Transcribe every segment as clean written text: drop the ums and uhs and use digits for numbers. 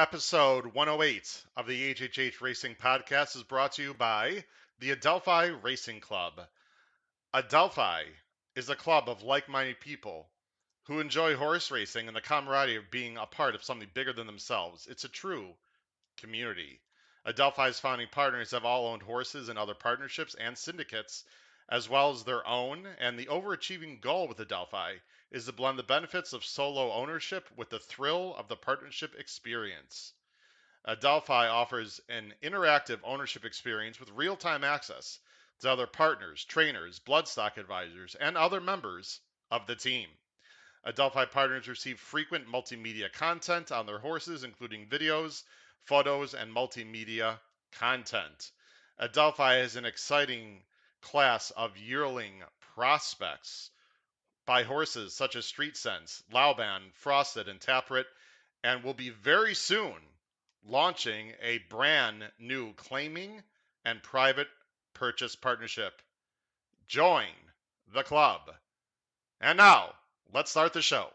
Episode 108 of the HHH Racing Podcast is brought to you by the Adelphi Racing Club. Adelphi is a club of like-minded people who enjoy horse racing and the camaraderie of being a part of something bigger than themselves. It's a true community. Adelphi's founding partners have all owned horses and other partnerships and syndicates, as well as their own, and the overachieving goal with Adelphi is to blend the benefits of solo ownership with the thrill of the partnership experience. Adelphi offers an interactive ownership experience with real-time access to other partners, trainers, bloodstock advisors, and other members of the team. Adelphi partners receive frequent multimedia content on their horses, including videos, photos, and multimedia content. Adelphi has an exciting class of yearling prospects by horses such as Street Sense, Lauban, Frosted, and Taprit, and will be very soon launching a brand new claiming and private purchase partnership. Join the club. And now, let's start the show.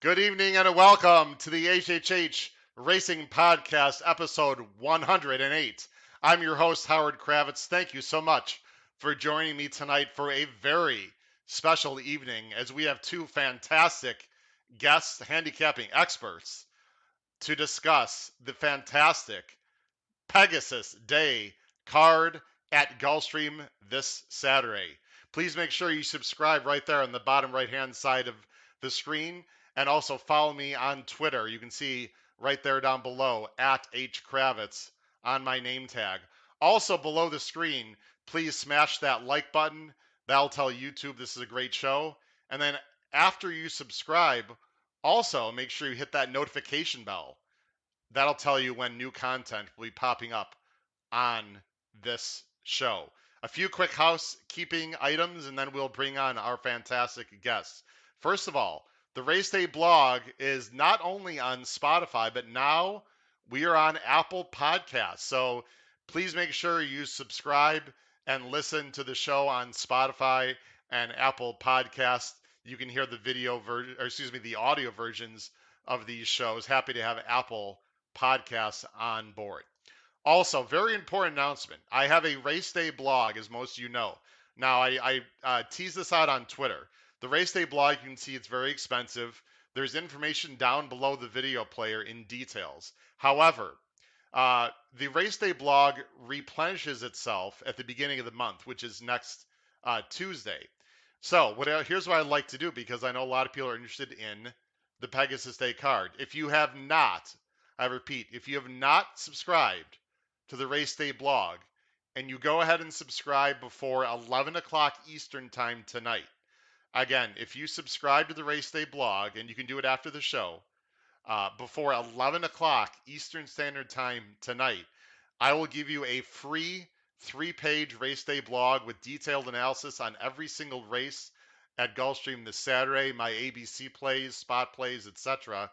Good evening and welcome to the HHH Racing Podcast, episode 108. I'm your host, Howard Kravitz. Thank you so much for joining me tonight for a very special evening as we have two fantastic guests, handicapping experts, to discuss the fantastic Pegasus Day card at Gulfstream this Saturday. Please make sure you subscribe right there on the bottom right-hand side of the screen. And also follow me on Twitter. You can see right there down below, at HKravitz on my name tag. Also below the screen, please smash that like button. That'll tell YouTube this is a great show. And then after you subscribe, also make sure you hit that notification bell. That'll tell you when new content will be popping up on this show. A few quick housekeeping items, and then we'll bring on our fantastic guests. First of all, the Race Day blog is not only on Spotify, but now we are on Apple Podcasts. So please make sure you subscribe and listen to the show on Spotify and Apple Podcasts. You can hear the the audio versions of these shows. Happy to have Apple Podcasts on board. Also, very important announcement. I have a Race Day blog, as most of you know. Now, I tease this out on Twitter. The Race Day blog, you can see it's very expensive. There's information down below the video player in details. However, the Race Day blog replenishes itself at the beginning of the month, which is next Tuesday. So here's what I'd like to do, because I know a lot of people are interested in the Pegasus Day card. If you have not, I repeat, if you have not subscribed to the Race Day blog, and you go ahead and subscribe before 11 o'clock Eastern time tonight, again, if you subscribe to the Race Day blog, and you can do it after the show, before 11 o'clock Eastern Standard Time tonight, I will give you a free 3-page Race Day blog with detailed analysis on every single race at Gulfstream this Saturday, my ABC plays, spot plays, etc.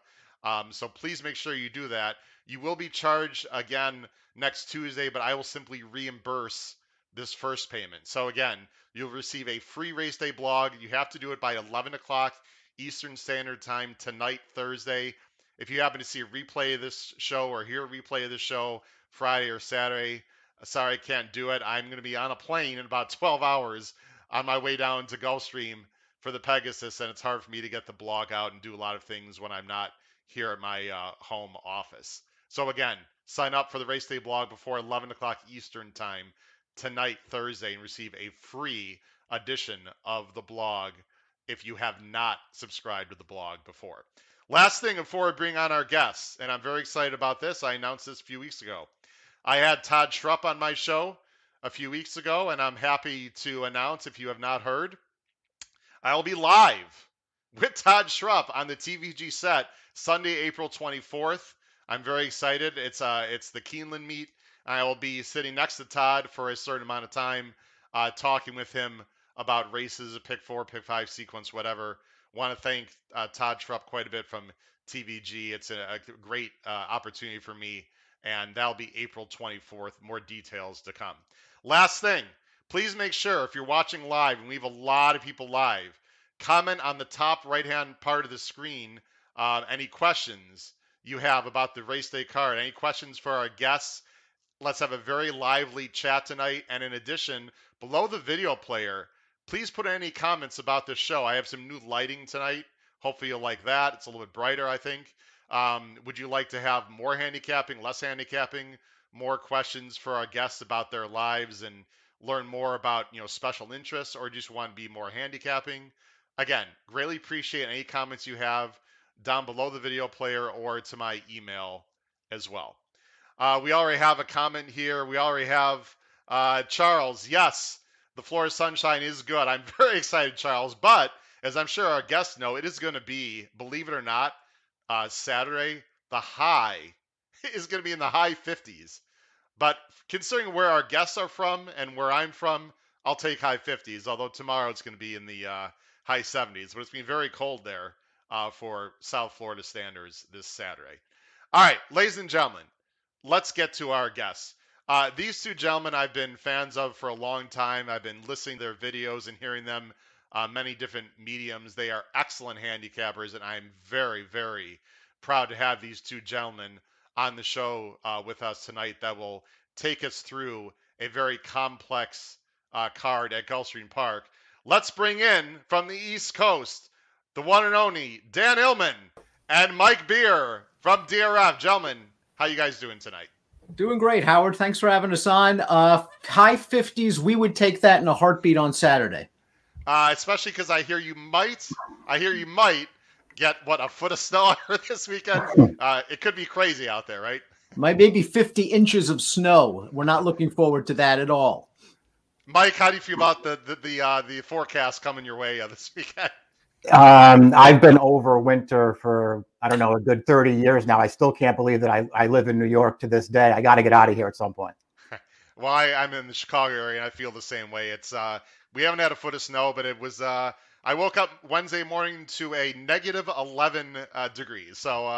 So please make sure you do that. You will be charged again next Tuesday, but I will simply reimburse this first payment. So again, you'll receive a free Race Day blog. You have to do it by 11 o'clock Eastern Standard Time tonight, Thursday. If you happen to see a replay of this show or hear a replay of this show Friday or Saturday, sorry, I can't do it. I'm going to be on a plane in about 12 hours on my way down to Gulfstream for the Pegasus, and it's hard for me to get the blog out and do a lot of things when I'm not here at my home office. So again, sign up for the Race Day blog before 11 o'clock Eastern Time tonight, Thursday, and receive a free edition of the blog if you have not subscribed to the blog before. Last thing before I bring on our guests, and I'm very excited about this, I announced this a few weeks ago. I had Todd Schrupp on my show a few weeks ago, and I'm happy to announce, if you have not heard, I'll be live with Todd Schrupp on the TVG set Sunday, April 24th. I'm very excited. It's the Keeneland meet. I will be sitting next to Todd for a certain amount of time talking with him about races, pick four, pick five sequence, whatever. Want to thank Todd Schrupp quite a bit from TVG. It's a great opportunity for me, and that'll be April 24th. More details to come. Last thing, please make sure if you're watching live, and we have a lot of people live, comment on the top right-hand part of the screen any questions you have about the race day card, any questions for our guests. Let's have a very lively chat tonight. And in addition, below the video player, please put in any comments about this show. I have some new lighting tonight. Hopefully you'll like that. It's a little bit brighter, I think. Would you like to have more handicapping, less handicapping, more questions for our guests about their lives and learn more about, you know, special interests, or just want to be more handicapping? Again, greatly appreciate any comments you have down below the video player or to my email as well. We already have a comment here. We already have Charles. Yes, the Florida Sunshine is good. I'm very excited, Charles. But as I'm sure our guests know, it is going to be, believe it or not, Saturday, the high is going to be in the high 50s. But considering where our guests are from and where I'm from, I'll take high 50s, although tomorrow it's going to be in the high 70s. But it's been very cold there for South Florida standards this Saturday. All right, ladies and gentlemen, let's get to our guests. These two gentlemen I've been fans of for a long time. I've been listening to their videos and hearing them many different mediums. They are excellent handicappers, and I'm very, very proud to have these two gentlemen on the show with us tonight that will take us through a very complex card at Gulfstream Park. Let's bring in, from the East Coast, the one and only Dan Illman and Mike Beer from DRF. Gentlemen, how you guys doing tonight? Doing great, Howard. Thanks for having us on. High 50s, we would take that in a heartbeat on Saturday. Especially because I hear you might get, what, a foot of snow this weekend? It could be crazy out there, right? Might maybe 50 inches of snow. We're not looking forward to that at all. Mike, how do you feel about the forecast coming your way this weekend? I've been over winter for, I don't know, a good 30 years now. I still can't believe that I live in New York to this day. I got to get out of here at some point. Well, I'm in the Chicago area, and I feel the same way. It's we haven't had a foot of snow, but it was I woke up Wednesday morning to a negative 11 degrees. So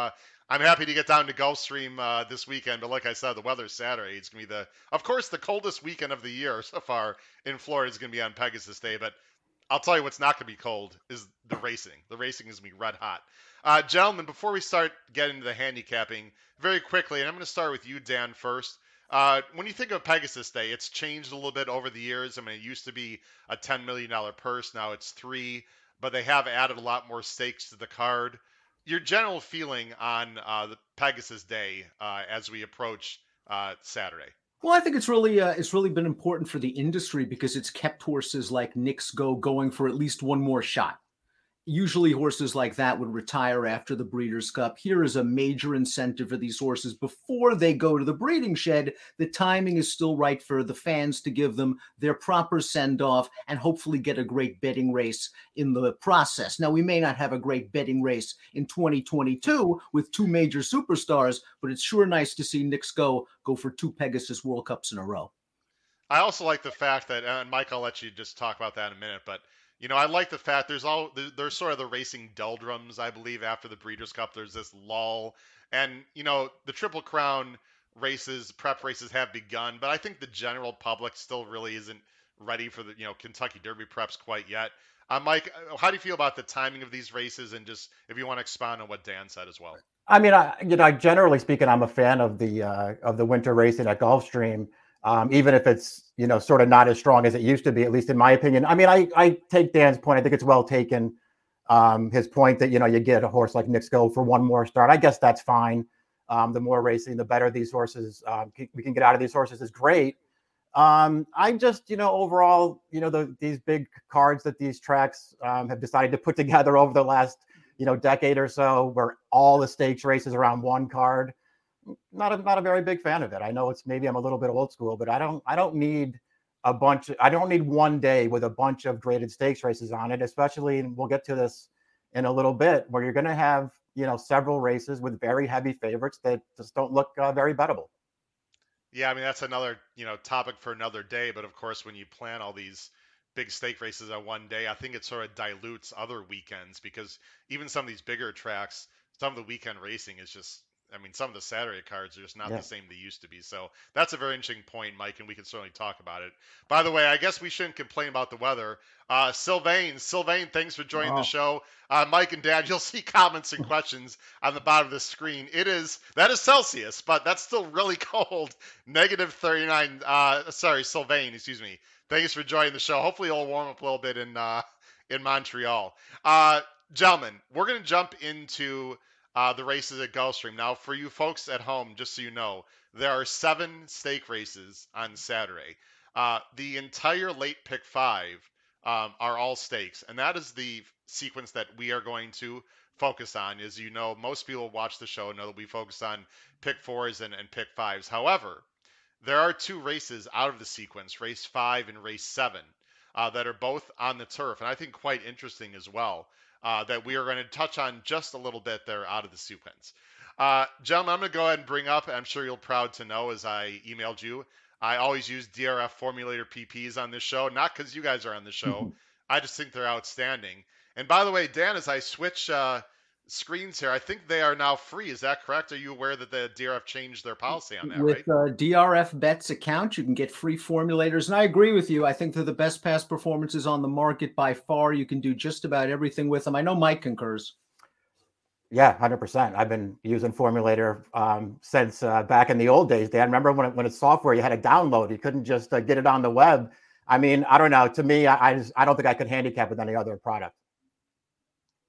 I'm happy to get down to Gulfstream this weekend. But like I said, the weather Saturday, it's going to be, of course, the coldest weekend of the year so far in Florida is going to be on Pegasus Day. But I'll tell you what's not going to be cold is the racing. The racing is going to be red hot. Gentlemen, before we start getting into the handicapping, very quickly, and I'm going to start with you, Dan, first. When you think of Pegasus Day, it's changed a little bit over the years. I mean, it used to be a $10 million purse. Now it's $3 million, but they have added a lot more stakes to the card. Your general feeling on the Pegasus Day as we approach Saturday? Well, I think it's really been important for the industry because it's kept horses like Nix Go going for at least one more shot. Usually horses like that would retire after the Breeders' Cup. Here is a major incentive for these horses. Before they go to the breeding shed, the timing is still right for the fans to give them their proper send-off and hopefully get a great betting race in the process. Now, we may not have a great betting race in 2022 with two major superstars, but it's sure nice to see Nix go for two Pegasus World Cups in a row. I also like the fact that, and Mike, I'll let you just talk about that in a minute, but you know, I like the fact there's sort of the racing doldrums, I believe, after the Breeders' Cup. There's this lull. And, you know, the Triple Crown races, prep races have begun, but I think the general public still really isn't ready for the, you know, Kentucky Derby preps quite yet. Mike, how do you feel about the timing of these races? And just if you want to expound on what Dan said as well. I mean, generally speaking, I'm a fan of the winter racing at Gulfstream. Even if it's, you know, sort of not as strong as it used to be, at least in my opinion. I mean, I take Dan's point. I think it's well taken, his point that, you know, you get a horse like Nix Go for one more start. I guess that's fine. The more racing, the better these horses, we can get out of these horses is great. I'm just, you know, overall, you know, these big cards that these tracks have decided to put together over the last, you know, decade or so, where all the stakes races around one card. Not a very big fan of it. I know it's maybe I'm a little bit old school, but I don't need one day with a bunch of graded stakes races on it, especially, and we'll get to this in a little bit, where you're going to have, you know, several races with very heavy favorites that just don't look very bettable. Yeah, I mean that's another topic for another day. But of course, when you plan all these big stake races on one day, I think it sort of dilutes other weekends because even some of these bigger tracks, some of the weekend racing is just, I mean, some of the Saturday cards are just not Yeah. the same they used to be. So that's a very interesting point, Mike, and we can certainly talk about it. By the way, I guess we shouldn't complain about the weather. Sylvain, thanks for joining the show. Mike and Dad, you'll see comments and questions on the bottom of the screen. That is Celsius, but that's still really cold. -39. Sorry, Sylvain, excuse me. Thanks for joining the show. Hopefully it'll warm up a little bit in Montreal. Gentlemen, we're going to jump into the races at Gulfstream. Now, for you folks at home, just so you know, there are 7 stake races on Saturday. The entire late pick 5 are all stakes, and that is the sequence that we are going to focus on. As you know, most people watch the show know that we focus on pick 4s and pick 5s. However, there are 2 races out of the sequence, race 5 and race 7, that are both on the turf, and I think quite interesting as well. That we are going to touch on just a little bit there out of the sequence. Gentlemen, I'm going to go ahead and bring up, I'm sure you're proud to know as I emailed you, I always use DRF Formulator PPs on this show, not because you guys are on the show. I just think they're outstanding. And by the way, Dan, as I switch screens here, I think they are now free. Is that correct? Are you aware that the DRF changed their policy on that, right? With DRF Bet's account, you can get free formulators. And I agree with you. I think they're the best past performances on the market by far. You can do just about everything with them. I know Mike concurs. Yeah, 100%. I've been using Formulator since back in the old days, Dan. Remember when it's software, you had to download. You couldn't just get it on the web. I mean, I don't know. To me, I don't think I could handicap with any other product.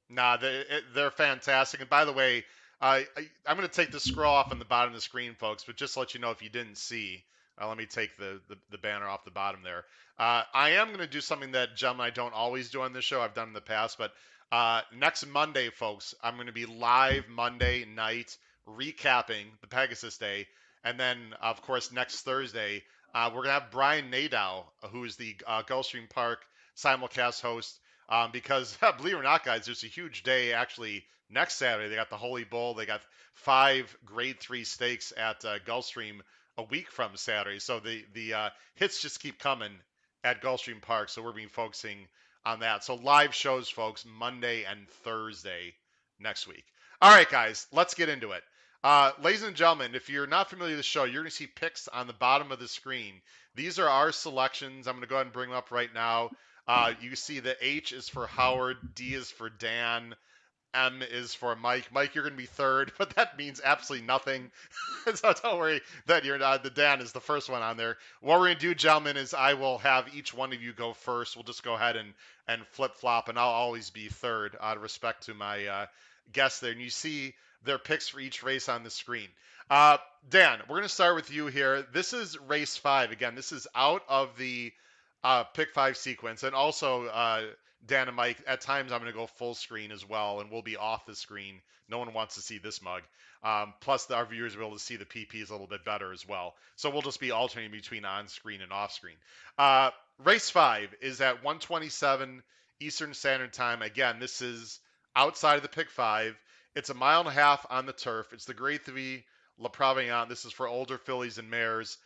Nah, they're fantastic. And by the way, I'm going to take the scroll off on the bottom of the screen, folks, but just to let you know if you didn't see, let me take the banner off the bottom there. I am going to do something that, Jim, I don't always do on this show. I've done in the past, but next Monday, folks, I'm going to be live Monday night recapping the Pegasus Day. And then, of course, next Thursday, we're going to have Brian Nadeau, who is the Gulfstream Park simulcast host. Because believe it or not, guys, there's a huge day actually next Saturday. They got the Holy Bull. They got 5 grade 3 stakes at Gulfstream a week from Saturday. So the hits just keep coming at Gulfstream Park. So we're being focusing on that. So live shows, folks, Monday and Thursday next week. All right, guys, let's get into it. Ladies and gentlemen, if you're not familiar with the show, you're going to see picks on the bottom of the screen. These are our selections. I'm going to go ahead and bring them up right now. You see the H is for Howard, D is for Dan, M is for Mike. Mike, you're going to be third, but that means absolutely nothing. So don't worry that you're not. The Dan is the first one on there. What we're going to do, gentlemen, is I will have each one of you go first. We'll just go ahead and flip-flop, and I'll always be third out of respect to my guests there. And you see their picks for each race on the screen. Dan, we're going to start with you here. This is race 5. Again, this is out of the pick 5 sequence, and also Dan and Mike, at times I'm going to go full screen as well, and we'll be off the screen. No one wants to see this mug. Plus, our viewers will be able to see the PPs a little bit better as well. So we'll just be alternating between on screen and off screen. Race 5 is at 1:27 Eastern Standard Time. Again, this is outside of the pick 5. It's 1.5 miles on the turf. It's the grade 3 La Provenance. This is for older fillies and mares.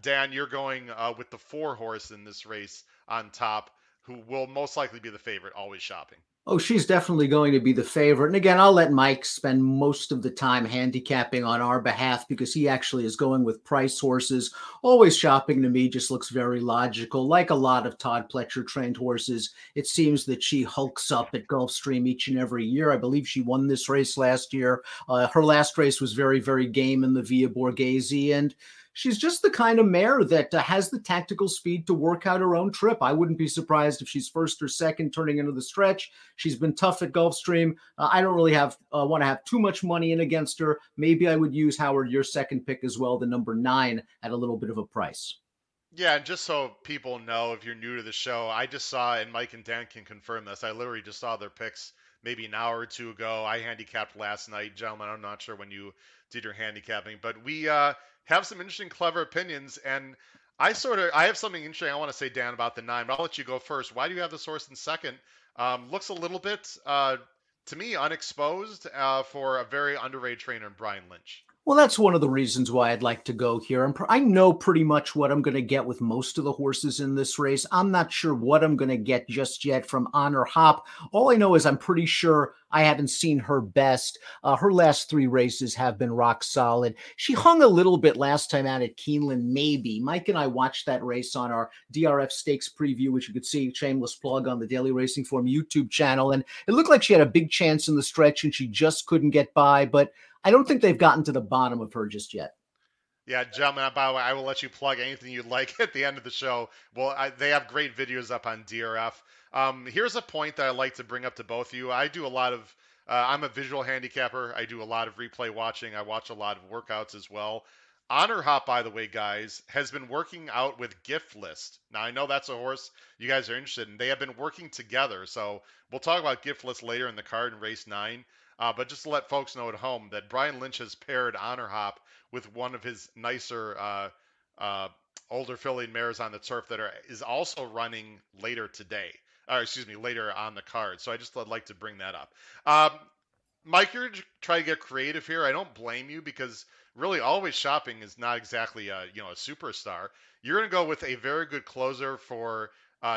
Dan, you're going with the 4 horse in this race on top, who will most likely be the favorite, Always Shopping. Oh, she's definitely going to be the favorite. And again, I'll let Mike spend most of the time handicapping on our behalf because he actually is going with price horses. Always Shopping to me just looks very logical. Like a lot of Todd Pletcher trained horses, it seems that she hulks up at Gulfstream each and every year. I believe she won this race last year. Her last race was very, very game in the Via Borghese, and she's just the kind of mare that has the tactical speed to work out her own trip. I wouldn't be surprised if she's first or second turning into the stretch. She's been tough at Gulfstream. I don't really want to have too much money in against her. Maybe I would use, Howard, your second pick as well, the number 9 at a little bit of a price. Yeah, and just so people know, if you're new to the show, I just saw, and Mike and Dan can confirm this, I literally just saw their picks maybe an hour or two ago. I handicapped last night. Gentlemen, I'm not sure when you did your handicapping, but we have some interesting, clever opinions. And I have something interesting I want to say, Dan, about the 9, but I'll let you go first. Why do you have this horse in second? Looks a little bit, to me, unexposed for a very underrated trainer, Brian Lynch. Well, that's one of the reasons why I'd like to go here. I know pretty much what I'm going to get with most of the horses in this race. I'm not sure what I'm going to get just yet from Honor Hop. All I know is I'm pretty sure I haven't seen her best. Her last three races have been rock solid. She hung a little bit last time out at Keeneland, maybe. Mike and I watched that race on our DRF Stakes preview, which you could see, shameless plug, on the Daily Racing Form YouTube channel. And it looked like she had a big chance in the stretch and she just couldn't get by. But I don't think they've gotten to the bottom of her just yet. Yeah, gentlemen, by the way, I will let you plug anything you'd like at the end of the show. Well, they have great videos up on DRF. Here's a point that I like to bring up to both of you. I do a lot of, I'm a visual handicapper. I do a lot of replay watching. I watch a lot of workouts as well. Honor Hop, by the way, guys, has been working out with Gift List. Now, I know that's a horse you guys are interested in. They have been working together. So we'll talk about Gift List later in the card in race 9. But just to let folks know at home that Brian Lynch has paired Honor Hop with one of his nicer older filly mares on the turf that is also running later today. Or excuse me, later on the card. So I just would like to bring that up. Mike, you're trying to get creative here. I don't blame you because really Always Shopping is not exactly a superstar. You're going to go with a very good closer for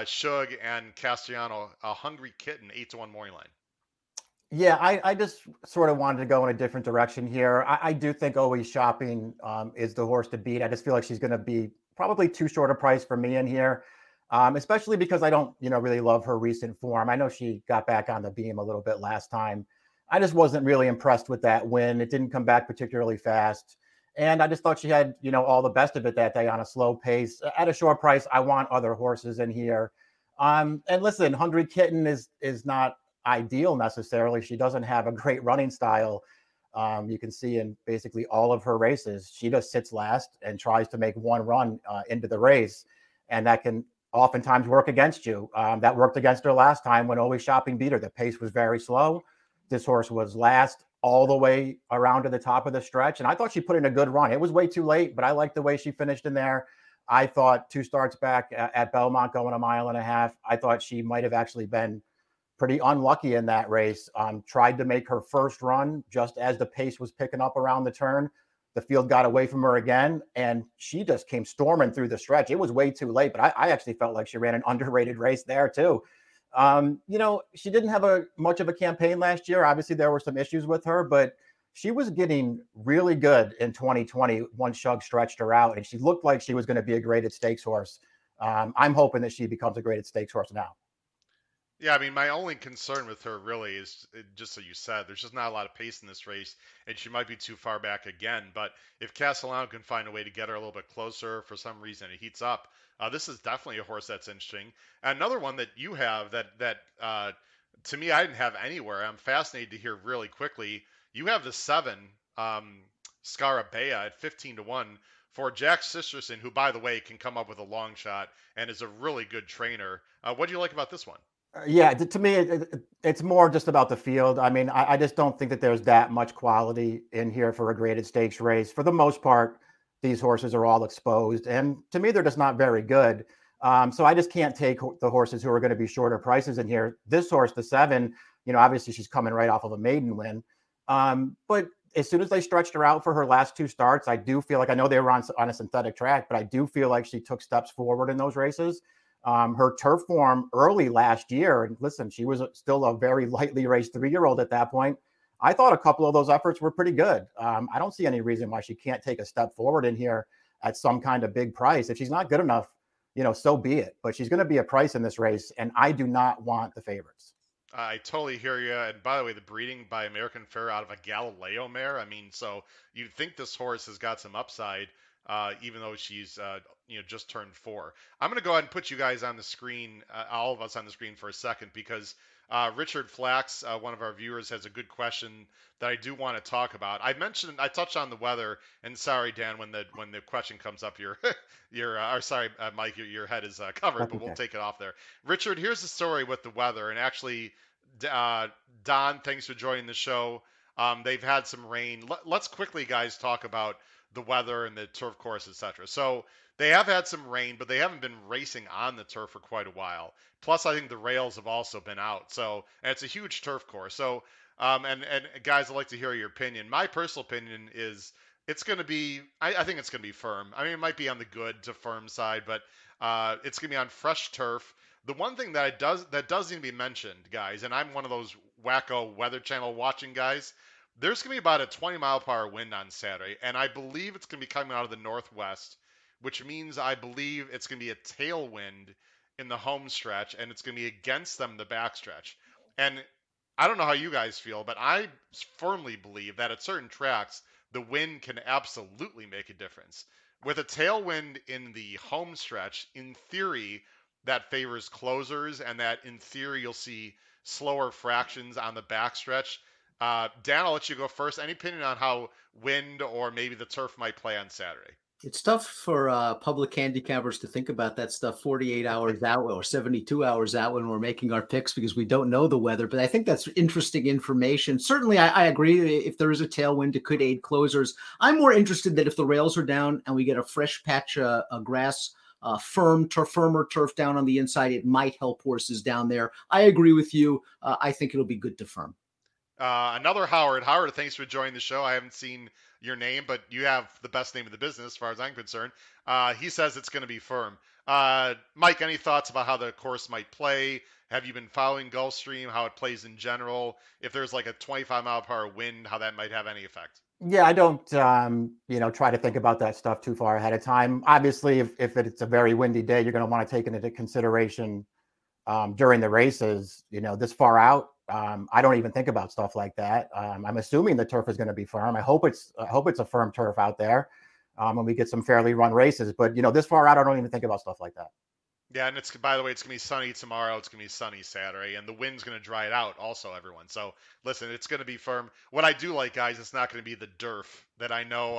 Shug and Castellano, a Hungry Kitten, 8-1 morning line. Yeah, I just sort of wanted to go in a different direction here. I do think Always Shopping is the horse to beat. I just feel like she's going to be probably too short a price for me in here, especially because I don't, really love her recent form. I know she got back on the beam a little bit last time. I just wasn't really impressed with that win. It didn't come back particularly fast. And I just thought she had, all the best of it that day on a slow pace. At a short price, I want other horses in here. And listen, Hungry Kitten is not ideal necessarily. She doesn't have a great running style. You can see in basically all of her races, she just sits last and tries to make one run into the race. And that can oftentimes work against you. That worked against her last time when Always Shopping beat her. The pace was very slow. This horse was last all the way around to the top of the stretch. And I thought she put in a good run. It was way too late, but I liked the way she finished in there. I thought two starts back at Belmont going 1.5 miles. I thought she might've actually been pretty unlucky in that race. Tried to make her first run just as the pace was picking up around the turn. The field got away from her again, and she just came storming through the stretch. It was way too late, but I actually felt like she ran an underrated race there too. She didn't have much of a campaign last year. Obviously, there were some issues with her, but she was getting really good in 2020 once Shug stretched her out, and she looked like she was going to be a graded stakes horse. I'm hoping that she becomes a graded stakes horse now. Yeah, I mean, my only concern with her really is, just so you said, there's just not a lot of pace in this race, and she might be too far back again. But if Castellano can find a way to get her a little bit closer for some reason, it heats up. This is definitely a horse that's interesting. Another one that you have that to me I didn't have anywhere. I'm fascinated to hear really quickly. You have the 7 Scarabea at 15-1 for Jack Sisterson, who, by the way, can come up with a long shot and is a really good trainer. What do you like about this one? Yeah, to me, it's more just about the field. I mean, I just don't think that there's that much quality in here for a graded stakes race. For the most part, these horses are all exposed. And to me, they're just not very good. So I just can't take the horses who are going to be shorter prices in here. This horse, the 7, obviously she's coming right off of a maiden win. But as soon as they stretched her out for her last two starts, I do feel like, I know they were on a synthetic track, but I do feel like she took steps forward in those races. Her turf form early last year, and listen, she was still a very lightly raced 3-year-old at that point. I thought a couple of those efforts were pretty good. I don't see any reason why she can't take a step forward in here at some kind of big price. If she's not good enough, so be it. But she's going to be a price in this race, and I do not want the favorites. I totally hear you. And by the way, the breeding by American Fair out of a Galileo mare. I mean, so you'd think this horse has got some upside. Even though she's, just turned 4. I'm going to go ahead and put you guys on the screen, all of us on the screen for a second, because Richard Flax, one of our viewers, has a good question that I do want to talk about. I touched on the weather, and sorry, Dan, when the question comes up, Mike, your head is covered, but okay. We'll take it off there. Richard, here's the story with the weather, and actually, Don, thanks for joining the show. They've had some rain. Let's quickly, guys, talk about the weather and the turf course, etc. So they have had some rain, but they haven't been racing on the turf for quite a while. Plus, I think the rails have also been out. So it's a huge turf course. So, and guys, I'd like to hear your opinion. My personal opinion is It's going to be, I think it's going to be firm. I mean, it might be on the good to firm side, but it's going to be on fresh turf. The one thing that does need to be mentioned, guys, and I'm one of those wacko Weather Channel watching guys, there's going to be about a 20-mile-per-hour wind on Saturday, and I believe it's going to be coming out of the northwest, which means I believe it's going to be a tailwind in the home stretch, and it's going to be against them the backstretch. And I don't know how you guys feel, but I firmly believe that at certain tracks, the wind can absolutely make a difference. With a tailwind in the home stretch, in theory, that favors closers, and that in theory you'll see slower fractions on the backstretch. Dan, I'll let you go first. Any opinion on how wind or maybe the turf might play on Saturday? It's tough for public handicappers to think about that stuff 48 hours out or 72 hours out when we're making our picks because we don't know the weather. But I think that's interesting information. Certainly, I agree that if there is a tailwind, it could aid closers. I'm more interested that if the rails are down and we get a fresh patch of grass, firmer turf down on the inside, it might help horses down there. I agree with you. I think it'll be good to firm. Another Howard. Howard, thanks for joining the show. I haven't seen your name, but you have the best name of the business as far as I'm concerned. He says it's going to be firm. Mike, any thoughts about how the course might play? Have you been following Gulfstream, how it plays in general? If there's like a 25-mile-per-hour wind, how that might have any effect? Yeah, I don't, try to think about that stuff too far ahead of time. Obviously, if it's a very windy day, you're going to want to take it into consideration during the races, this far out. I don't even think about stuff like that. I'm assuming the turf is going to be firm. I hope it's a firm turf out there when we get some fairly run races. But, this far out, I don't even think about stuff like that. Yeah, and it's, by the way, it's going to be sunny tomorrow. It's going to be sunny Saturday, and the wind's going to dry it out also, everyone. So, listen, it's going to be firm. What I do like, guys, it's not going to be the DERF that I know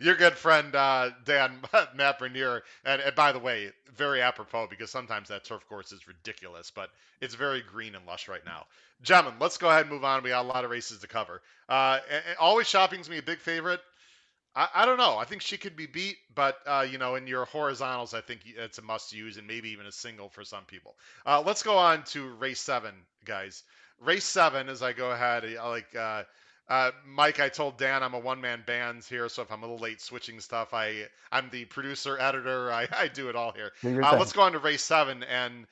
your good friend Dan, Matt Bernier, and by the way, very apropos because sometimes that turf course is ridiculous, but it's very green and lush right now. Gentlemen, let's go ahead and move on. We got a lot of races to cover. Always Shopping's me a big favorite. I don't know. I think she could be beat, but, in your horizontals, I think it's a must use and maybe even a single for some people. Let's go on to race 7, guys. Race 7, as I go ahead, Mike, I told Dan I'm a one-man band here, so if I'm a little late switching stuff, I'm the producer, editor. I do it all here. Let's go on to race 7, and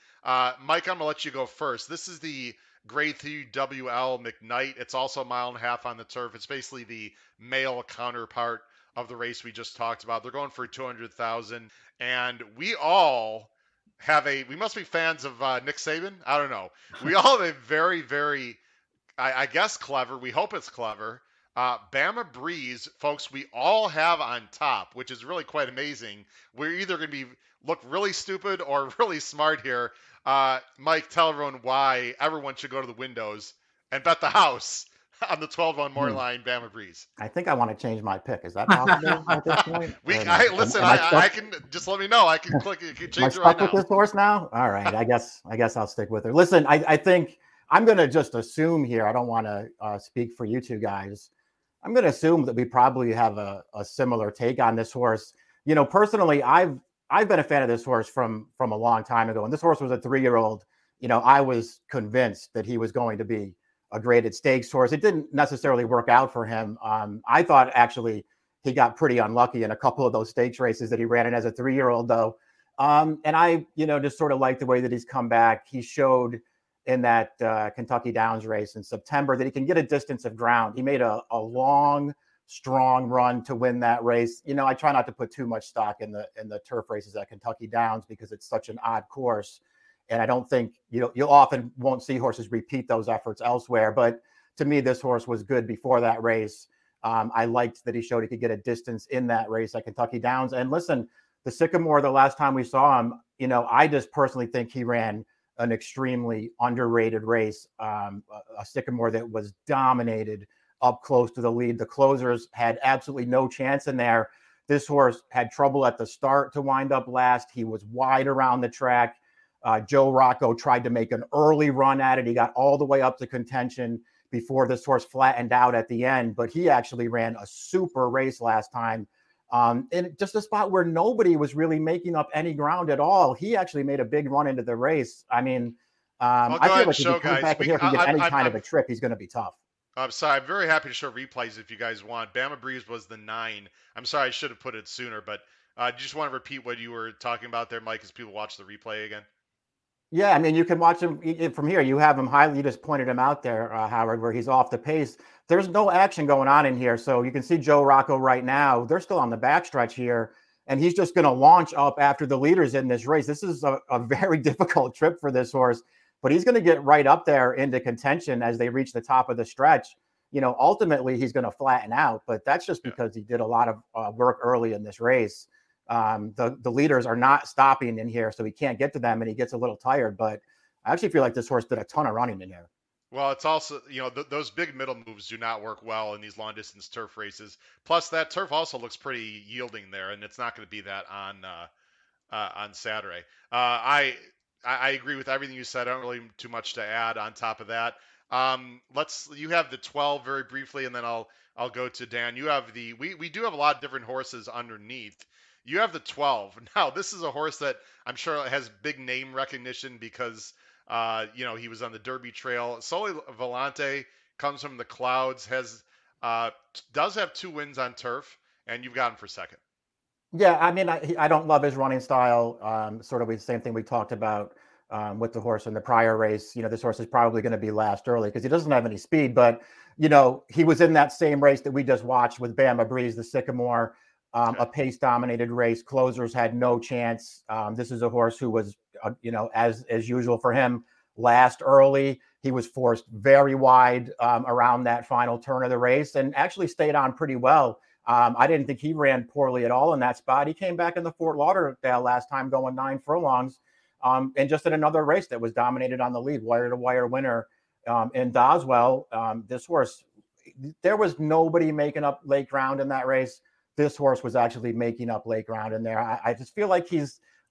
Mike, I'm going to let you go first. This is the Grade 3 WL McKnight. It's also a 1.5 miles on the turf. It's basically the male counterpart of the race we just talked about. They're going for $200,000, and we all have we must be fans of Nick Saban. I don't know. We all have a very, very, I guess clever. We hope it's clever. Bama Breeze, folks, we all have on top, which is really quite amazing. We're either going to look really stupid or really smart here. Mike, tell everyone why everyone should go to the windows and bet the house on the 12-1 more line, Bama Breeze. I think I want to change my pick. Is that possible at this point? I can just let me know. I can click. You can change it right now. Am I stuck with this horse now? All right. I guess I'll stick with her. Listen, I think I'm going to just assume here. I don't want to speak for you two guys. I'm going to assume that we probably have a similar take on this horse. Personally, I've been a fan of this horse from a long time ago. And this horse was a 3-year-old. I was convinced that he was going to be a graded stakes horse. It didn't necessarily work out for him. I thought actually he got pretty unlucky in a couple of those stakes races that he ran in as a 3-year-old though. And I, just sort of like the way that he's come back. He showed in that Kentucky Downs race in September that he can get a distance of ground. He made a long, strong run to win that race. I try not to put too much stock in the turf races at Kentucky Downs because it's such an odd course. And I don't think, you often won't see horses repeat those efforts elsewhere. But to me, this horse was good before that race. I liked that he showed he could get a distance in that race at Kentucky Downs. And listen, the Sycamore, the last time we saw him, I just personally think he ran an extremely underrated race, a Sycamore that was dominated up close to the lead. The closers had absolutely no chance in there. This horse had trouble at the start to wind up last. He was wide around the track. Joe Rocco tried to make an early run at it. He got all the way up to contention before this horse flattened out at the end, but he actually ran a super race last time. And just a spot where nobody was really making up any ground at all. He actually made a big run into the race. I mean, I feel like if he comes back in here and get any kind of a trip, he's going to be tough. So I'm very happy to show replays if you guys want. Bama Breeze was the 9. I'm sorry, I should have put it sooner, but do you just want to repeat what you were talking about there, Mike, as people watch the replay again? Yeah, I mean, you can watch him from here. You have him highly. You just pointed him out there, Howard, where he's off the pace. There's no action going on in here. So you can see Joe Rocco right now. They're still on the backstretch here, and he's just going to launch up after the leaders in this race. This is a very difficult trip for this horse, but he's going to get right up there into contention as they reach the top of the stretch. You know, ultimately, he's going to flatten out, but that's just because he did a lot of work early in this race. The leaders are not stopping in here, so he can't get to them, and he gets a little tired. But I actually feel like this horse did a ton of running in here. Well, it's also, you know, those big middle moves do not work well in these long-distance turf races. Plus, that turf also looks pretty yielding there, and it's not going to be that on Saturday. I agree with everything you said. I don't really have too much to add on top of that. You have the 12 very briefly, and then I'll go to Dan. You have we do have a lot of different horses underneath. You have the 12. Now, this is a horse that I'm sure has big name recognition because, you know, he was on the Derby Trail. Sole Volante comes from the clouds, does have 2 wins on turf, and you've got him for second. Yeah, I mean, I don't love his running style. Sort of the same thing we talked about with the horse in the prior race. You know, this horse is probably going to be last early because he doesn't have any speed. But, you know, he was in that same race that we just watched with Bama Breeze, the Sycamore. A pace-dominated race. Closers had no chance. This is a horse who was, you know, as usual for him, last early. He was forced very wide around that final turn of the race and actually stayed on pretty well. I didn't think he ran poorly at all in that spot. He came back in the Fort Lauderdale last time going 9 furlongs and just in another race that was dominated on the lead, wire-to-wire winner in Doswell. This horse, there was nobody making up late ground in that race. This horse was actually making up late ground in there. I just feel like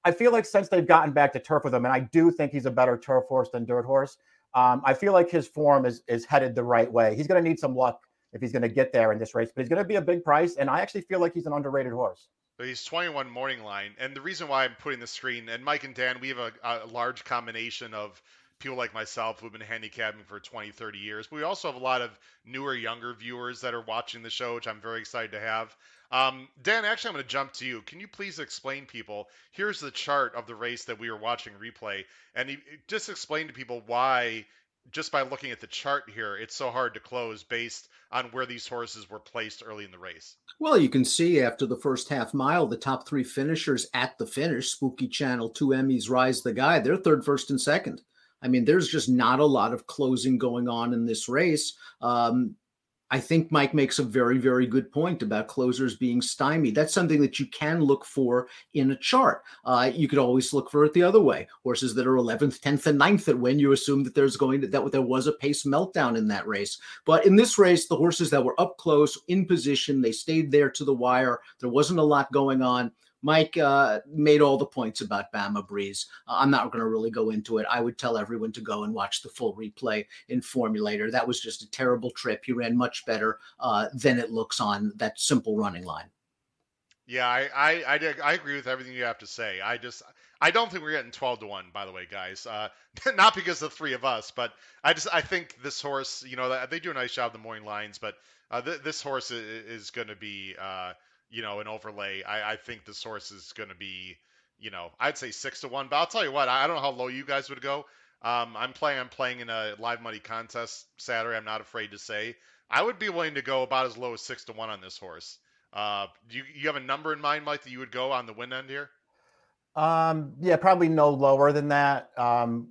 I feel like since they've gotten back to turf with him, and I do think he's a better turf horse than dirt horse. I feel like his form is headed the right way. He's going to need some luck if he's going to get there in this race, but he's going to be a big price. And I actually feel like he's an underrated horse. So he's 21 Morning Line. And the reason why I'm putting the screen, and Mike and Dan, we have a large combination of people like myself who've been handicapping for 20, 30 years. But we also have a lot of newer, younger viewers that are watching the show, which I'm very excited to have. Dan, actually, I'm going to jump to you. Can you please explain people? Here's the chart of the race that we were watching replay. And just explain to people why, just by looking at the chart here, it's so hard to close based on where these horses were placed early in the race. Well, you can see after the first half mile, the top 3 finishers at the finish, Spooky Channel, 2 Emmys, Rise the Guy, they're third, first, and second. I mean, there's just not a lot of closing going on in this race. I think Mike makes a very, very good point about closers being stymied. That's something that you can look for in a chart. You could always look for it the other way. Horses that are 11th, 10th, and 9th at when you assume that there was a pace meltdown in that race. But in this race, the horses that were up close in position, they stayed there to the wire. There wasn't a lot going on. Mike made all the points about Bama Breeze. I'm not going to really go into it. I would tell everyone to go and watch the full replay in Formulator. That was just a terrible trip. He ran much better than it looks on that simple running line. Yeah, I agree with everything you have to say. I don't think we're getting 12-1, by the way, guys. Not because of the 3 of us, but I think this horse, you know, they do a nice job of the morning lines, but this horse is going to be you know, an overlay. I think the source is going to be, you know, I'd say 6-1, but I'll tell you what, I don't know how low you guys would go. I'm playing in a live money contest Saturday. I'm not afraid to say I would be willing to go about as low as 6-1 on this horse. Do you have a number in mind, Mike, that you would go on the win end here? Yeah, probably no lower than that.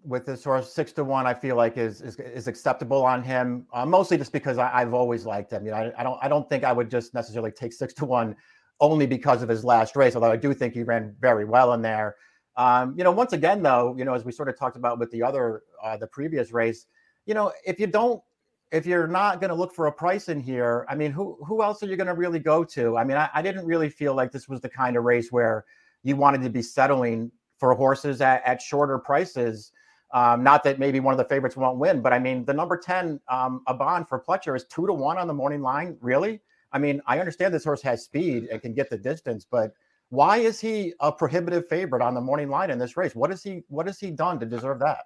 With this horse, 6-1, I feel like is acceptable on him. Mostly just because I've always liked him. You know, I don't think I would just necessarily take 6-1 only because of his last race. Although I do think he ran very well in there. You know, once again though, you know, as we sort of talked about with the other, the previous race, you know, if you're not going to look for a price in here, I mean, who else are you going to really go to? I mean, I didn't really feel like this was the kind of race where you wanted to be settling for horses at shorter prices. Not that maybe one of the favorites won't win, but I mean, the number 10, Aban for Pletcher is 2-1 on the morning line. Really? I mean, I understand this horse has speed and can get the distance, but why is he a prohibitive favorite on the morning line in this race? What has he done to deserve that?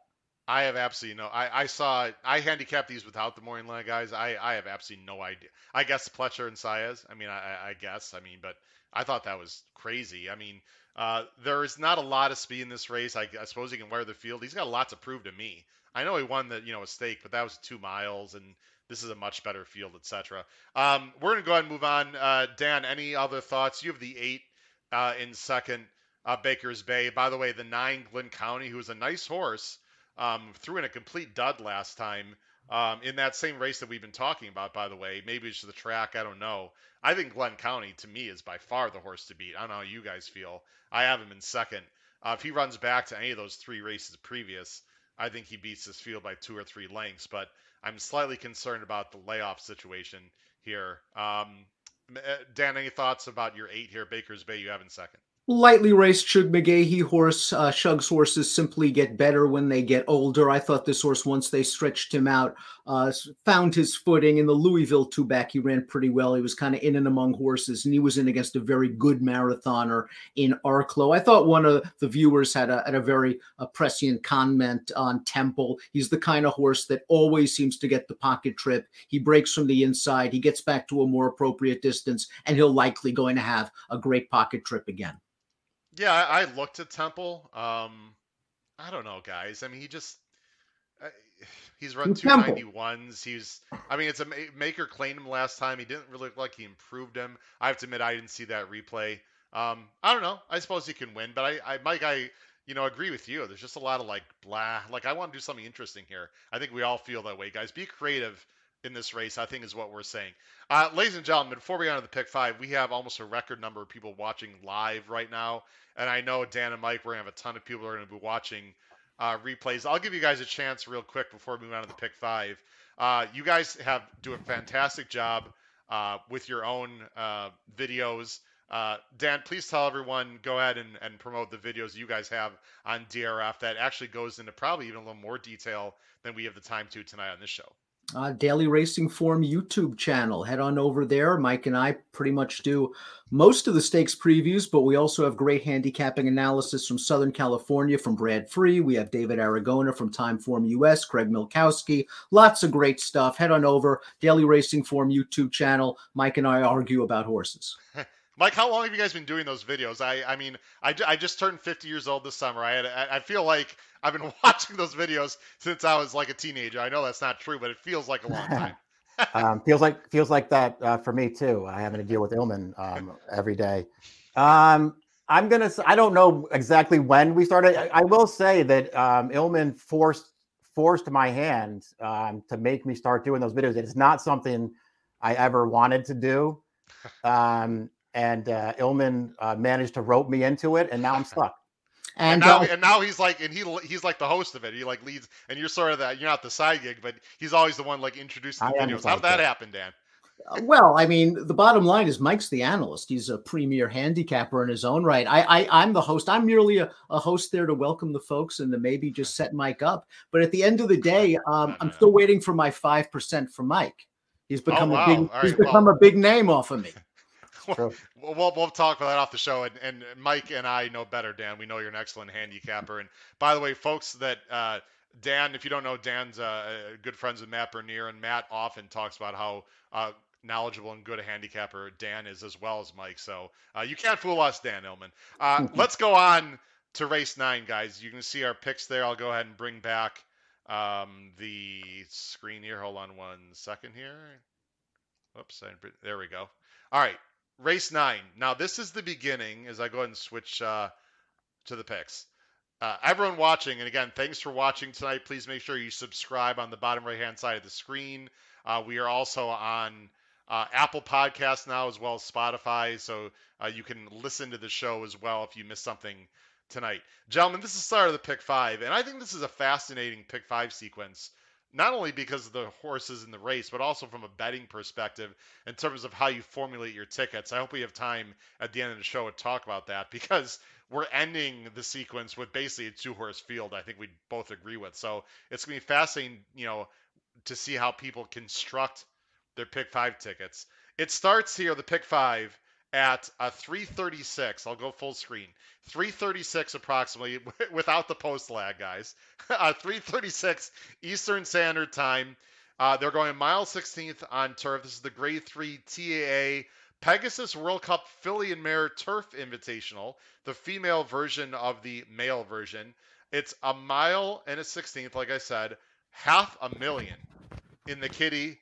I have absolutely no. I saw. I handicapped these without the Morningland guys. I have absolutely no idea. I guess Pletcher and Saez. I mean, I guess. I mean, but I thought that was crazy. I mean, there is not a lot of speed in this race. I suppose he can wear the field. He's got a lot to prove to me. I know he won the a stake, but that was 2 miles, and this is a much better field, etc. We're gonna go ahead and move on. Dan, any other thoughts? You have the 8 in second, Baker's Bay. By the way, the 9 Glen County, who's a nice horse. Threw in a complete dud last time in that same race that we've been talking about, by the way. Maybe it's the track. I don't know. I think Glen County, to me, is by far the horse to beat. I don't know how you guys feel. I have him in second. If he runs back to any of those 3 races previous, I think he beats this field by 2 or 3 lengths. But I'm slightly concerned about the layoff situation here. Dan, any thoughts about your 8 here, Baker's Bay, you have in second? Lightly raced Shug McGahee horse. Shug's horses simply get better when they get older. I thought this horse, once they stretched him out, found his footing. In the Louisville two-back, he ran pretty well. He was kind of in and among horses, and he was in against a very good marathoner in Arklow. I thought one of the viewers had a very prescient comment on Temple. He's the kind of horse that always seems to get the pocket trip. He breaks from the inside. He gets back to a more appropriate distance, and he'll likely going to have a great pocket trip again. Yeah, I looked at Temple. I don't know, guys. I mean, he just he's run 291s. It's a Maker claimed him last time. He didn't really look like he improved him. I have to admit, I didn't see that replay. I don't know. I suppose he can win, but Mike, I agree with you. There's just a lot of blah. I want to do something interesting here. I think we all feel that way, guys. Be creative in this race, I think, is what we're saying. Ladies and gentlemen, before we get on to the pick 5, we have almost a record number of people watching live right now. And I know Dan and Mike, we're going to have a ton of people who are going to be watching replays. I'll give you guys a chance real quick before we move on to the pick 5. You guys do a fantastic job with your own videos. Dan, please tell everyone, go ahead and promote the videos you guys have on DRF. That actually goes into probably even a little more detail than we have the time to tonight on this show. Daily Racing Form YouTube channel. Head on over there. Mike and I pretty much do most of the stakes previews, but we also have great handicapping analysis from Southern California from Brad Free. We have David Aragona from Time Form US, Craig Milkowski. Lots of great stuff. Head on over. Daily Racing Form YouTube channel. Mike and I argue about horses. Mike, how long have you guys been doing those videos? I just turned 50 years old this summer. I feel like I've been watching those videos since I was a teenager. I know that's not true, but it feels like a long time. feels like that for me too. I having to deal with Illman every day. I don't know exactly when we started. I will say that Illman forced my hand to make me start doing those videos. It is not something I ever wanted to do. And Illman managed to rope me into it, and now I'm stuck. And now he's he's the host of it. He leads, and you're sort of you're not the side gig, but he's always the one introducing the videos. How'd that happen, Dan? Well, I mean, the bottom line is Mike's the analyst. He's a premier handicapper in his own right. I'm the host. I'm merely a host there to welcome the folks and to maybe just set Mike up. But at the end of the day, I'm still waiting for my 5% from Mike. He's become a big name off of me. We'll talk about that off the show, and Mike and I know better, Dan. We know you're an excellent handicapper. And by the way, folks, that Dan, if you don't know, Dan's good friends with Matt Bernier, and Matt often talks about how knowledgeable and good a handicapper Dan is, as well as Mike. So you can't fool us, Dan Illman. Let's go on to race 9, guys. You can see our picks there. I'll go ahead and bring back the screen here. Hold on one second here. Oops, there we go. All right. Race 9. Now, this is the beginning as I go ahead and switch to the picks. Everyone watching, and again, thanks for watching tonight. Please make sure you subscribe on the bottom right-hand side of the screen. We are also on Apple Podcasts now, as well as Spotify, so you can listen to the show as well if you missed something tonight. Gentlemen, this is the start of the Pick 5, and I think this is a fascinating Pick 5 sequence. Not only because of the horses in the race, but also from a betting perspective in terms of how you formulate your tickets. I hope we have time at the end of the show to talk about that, because we're ending the sequence with basically a 2-horse field. I think we both agree with. So it's going to be fascinating, to see how people construct their pick 5 tickets. It starts here, the pick 5 at 336. I'll go full screen. 336 approximately, without the post lag, guys. 336 Eastern Standard Time. They're going mile 16th on turf. This is the Grade 3 TAA Pegasus World Cup Filly and Mare Turf Invitational, the female version of the male version. It's a mile and a 16th, like I said. $500,000 in the kitty.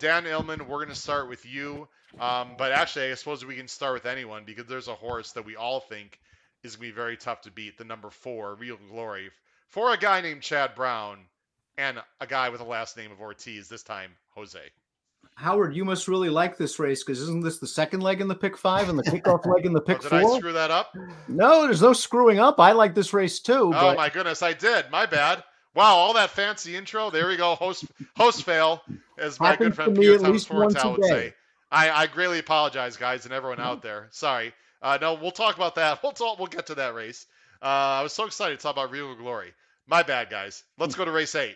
Dan Illman, we're going to start with you. But actually, I suppose we can start with anyone, because there's a horse that we all think is going to be very tough to beat, the number 4, Real Glory, for a guy named Chad Brown and a guy with the last name of Ortiz, this time Jose. Howard, you must really like this race, because isn't this the second leg in the pick 5 and the kickoff leg in the pick 4? Did I screw that up? No, there's no screwing up. I like this race too. Oh, but... my goodness, I did. My bad. Wow, all that fancy intro. There we go. Host fail, as my good friend Pio Thomas Fortal would say. I greatly apologize, guys, and everyone out there. Sorry. No, we'll talk about that. We'll get to that race. I was so excited to talk about Real Glory. My bad, guys. Let's go to race 8.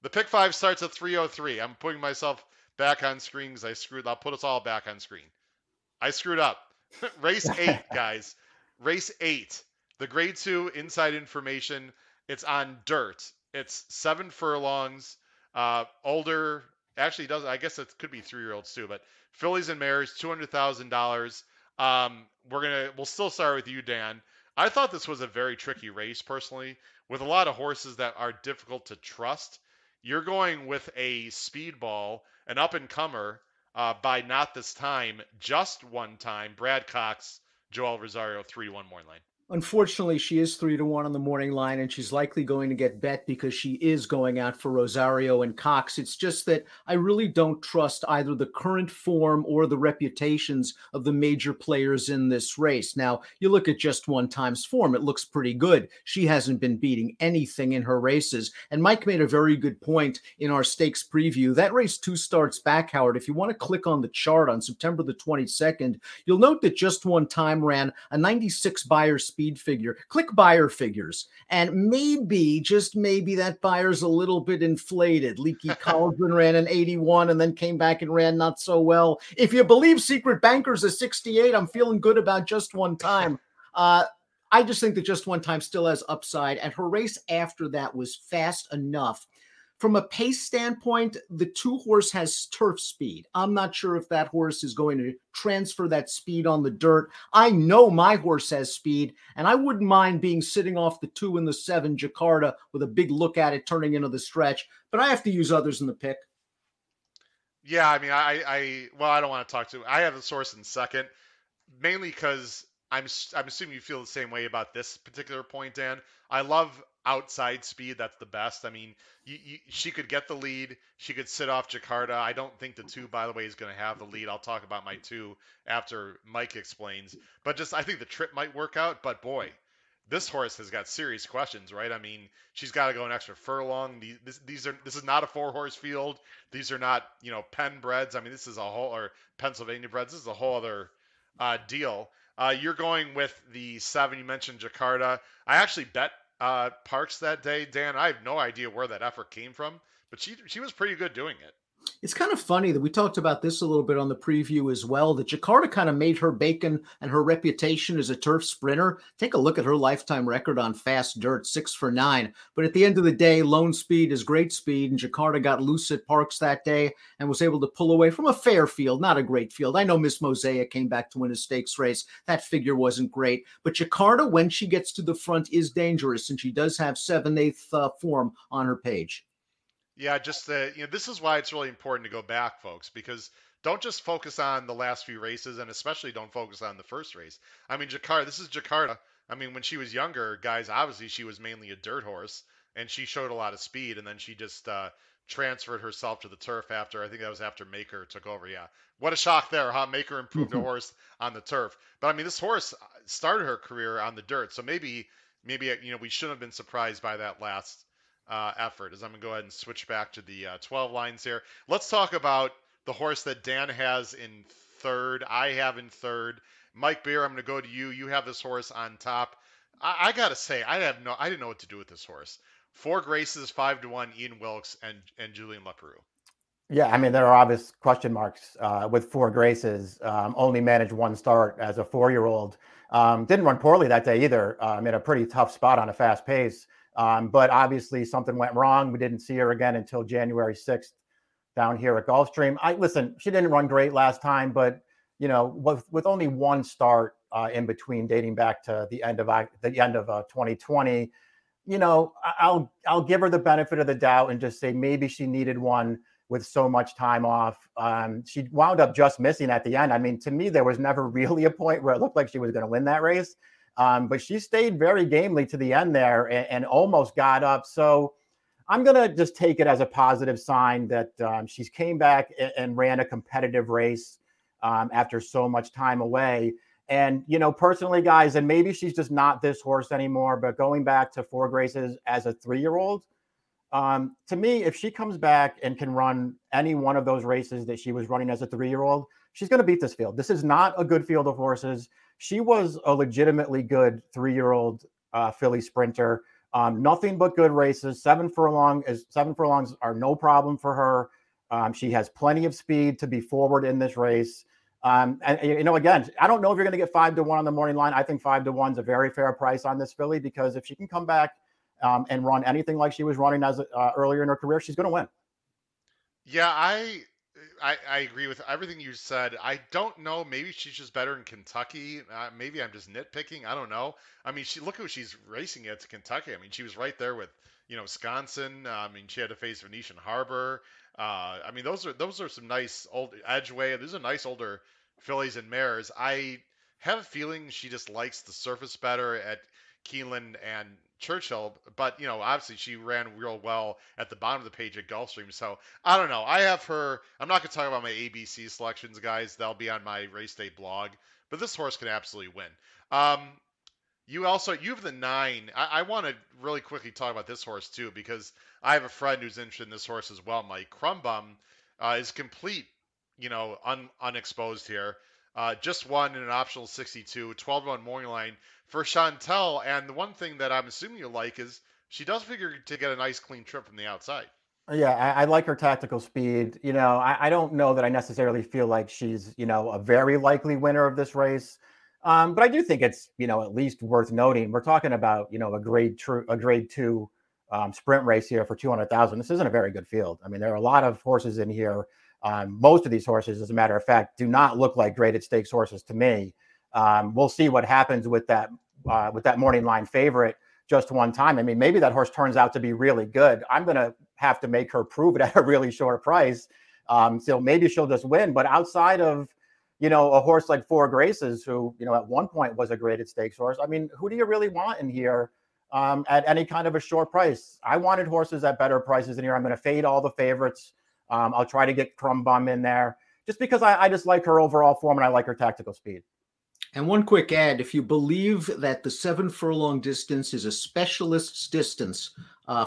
The pick 5 starts at 3:03. I'm putting myself back on screen because I screwed up. I'll put us all back on screen. I screwed up. Race 8, guys. Race 8. The Grade 2 Inside Information. It's on dirt. It's 7 furlongs, older. Actually, I guess it could be 3-year-olds too. But fillies and mares, $200,000. We'll still start with you, Dan. I thought this was a very tricky race personally, with a lot of horses that are difficult to trust. You're going with a speedball, an up and comer by Not This Time, Just One Time, Brad Cox, Joel Rosario, 3-1 morning line. Unfortunately, she is 3-1 on the morning line, and she's likely going to get bet because she is going out for Rosario and Cox. It's just that I really don't trust either the current form or the reputations of the major players in this race. Now, you look at Just One Time's form. It looks pretty good. She hasn't been beating anything in her races. And Mike made a very good point in our stakes preview. That race 2 starts back, Howard. If you want to click on the chart on September the 22nd, you'll note that Just One Time ran a 96 buyer speed figure. Click buyer figures, and maybe, just maybe, that buyer's a little bit inflated. Leaky Cauldron ran an 81 and then came back and ran not so well. If you believe Secret Banker's a 68, I'm feeling good about Just One Time. I just think that Just One Time still has upside, and her race after that was fast enough. From a pace standpoint, the 2 horse has turf speed. I'm not sure if that horse is going to transfer that speed on the dirt. I know my horse has speed, and I wouldn't mind being sitting off the 2 and the 7 Jakarta with a big look at it turning into the stretch, but I have to use others in the pick. Yeah, I mean, I don't want to talk to, I have a source in second, mainly because I'm assuming you feel the same way about this particular point, Dan. I love outside speed. That's the best. I mean, she could get the lead. She could sit off Jakarta. I don't think the 2, by the way, is going to have the lead. I'll talk about my 2 after Mike explains, but just, I think the trip might work out, but boy, this horse has got serious questions, right? I mean, she's got to go an extra furlong. This is not a 4-horse field. These are not, Penn breds. I mean, this is a whole, or Pennsylvania breds. This is a whole other deal. You're going with the 7. You mentioned Jakarta. I actually bet Parks that day, Dan. I have no idea where that effort came from, but she was pretty good doing it. It's kind of funny that we talked about this a little bit on the preview as well, that Jakarta kind of made her bacon, and her reputation as a turf sprinter. Take a look at her lifetime record on fast dirt, 6 for 9. But at the end of the day, lone speed is great speed, and Jakarta got loose at Parks that day and was able to pull away from a fair field, not a great field. I know Miss Mosaic came back to win a stakes race. That figure wasn't great. But Jakarta, when she gets to the front, is dangerous, and she does have 7/8 form on her page. Yeah, just this is why it's really important to go back, folks, because don't just focus on the last few races, and especially don't focus on the first race. I mean, Jakarta, this is Jakarta. I mean, when she was younger, guys, obviously she was mainly a dirt horse, and she showed a lot of speed, and then she just transferred herself to the turf after, I think that was after Maker took over, yeah. What a shock there, huh? Maker improved her horse on the turf. But, I mean, this horse started her career on the dirt, so maybe we shouldn't have been surprised by that last effort. As I'm going to go ahead and switch back to the 12 lines here. Let's talk about the horse that Dan has in third. I have in third. Mike Beer, I'm going to go to you. You have this horse on top. I got to say, I didn't know what to do with this horse. 4 Graces, 5-1, Ian Wilkes, and Julian Leperoux. Yeah, I mean, there are obvious question marks with four graces. Only managed one start as a 4-year-old. Didn't run poorly that day either. In a pretty tough spot on a fast pace. But obviously something went wrong. We didn't see her again until January 6th down here at Gulfstream. Listen, she didn't run great last time, but you know, with only one start in between, dating back to the end of 2020, you know, I'll give her the benefit of the doubt and just say maybe she needed one with so much time off. She wound up just missing at the end. I mean, to me, there was never really a point where it looked like she was going to win that race. But she stayed very gamely to the end there and almost got up. So I'm going to just take it as a positive sign that she's came back and ran a competitive race after so much time away. And, you know, personally, guys, and maybe she's just not this horse anymore, but going back to four graces as a 3-year-old, to me, if she comes back and can run any one of those races that she was running as a 3-year-old, she's going to beat this field. This is not a good field of horses. She was a legitimately good 3-year-old filly sprinter. Nothing but good races. Seven furlongs are no problem for her. She has plenty of speed to be forward in this race. And you know, again, I don't know if you're going to get 5-1 on the morning line. I think 5-1 is a very fair price on this filly, because if she can come back and run anything like she was running as earlier in her career, she's going to win. Yeah, I agree with everything you said. I don't know. Maybe she's just better in Kentucky. Maybe I'm just nitpicking. I don't know. I mean, look who she's racing at to Kentucky. I mean, she was right there with, you know, Wisconsin. I mean, she had to face Venetian Harbor. I mean, those are some nice old Edgeway. These are nice older fillies and mares. I have a feeling she just likes the surface better at Keeneland and Churchill, but you know, obviously she ran real well at the bottom of the page at Gulfstream. So I don't know. I have her. I'm not going to talk about my ABC selections, guys. They'll be on my race day blog. But this horse can absolutely win. You have the 9. I want to really quickly talk about this horse too, because I have a friend who's interested in this horse as well. Mike Crumbum is complete, you know, unexposed here. Just won in an optional 62, 12-1 morning line for Chantel. And the one thing that I'm assuming you like is she does figure to get a nice clean trip from the outside. Yeah, I like her tactical speed. You know, I don't know that I necessarily feel like she's, you know, a very likely winner of this race. But I do think it's, you know, at least worth noting. We're talking about, you know, a grade two sprint race here for $200,000. This isn't a very good field. I mean, there are a lot of horses in here. Most of these horses, as a matter of fact, do not look like graded stakes horses to me. We'll see what happens with that morning line favorite just one time. I mean, maybe that horse turns out to be really good. I'm going to have to make her prove it at a really short price. So maybe she'll just win. But outside of, you know, a horse like Four Graces, who, you know, at one point was a graded stakes horse, I mean, who do you really want in here at any kind of a short price? I wanted horses at better prices in here. I'm going to fade all the favorites. I'll try to get Crumbum in there just because I just like her overall form and I like her tactical speed. And one quick ad, if you believe that the 7-furlong distance is a specialist's distance,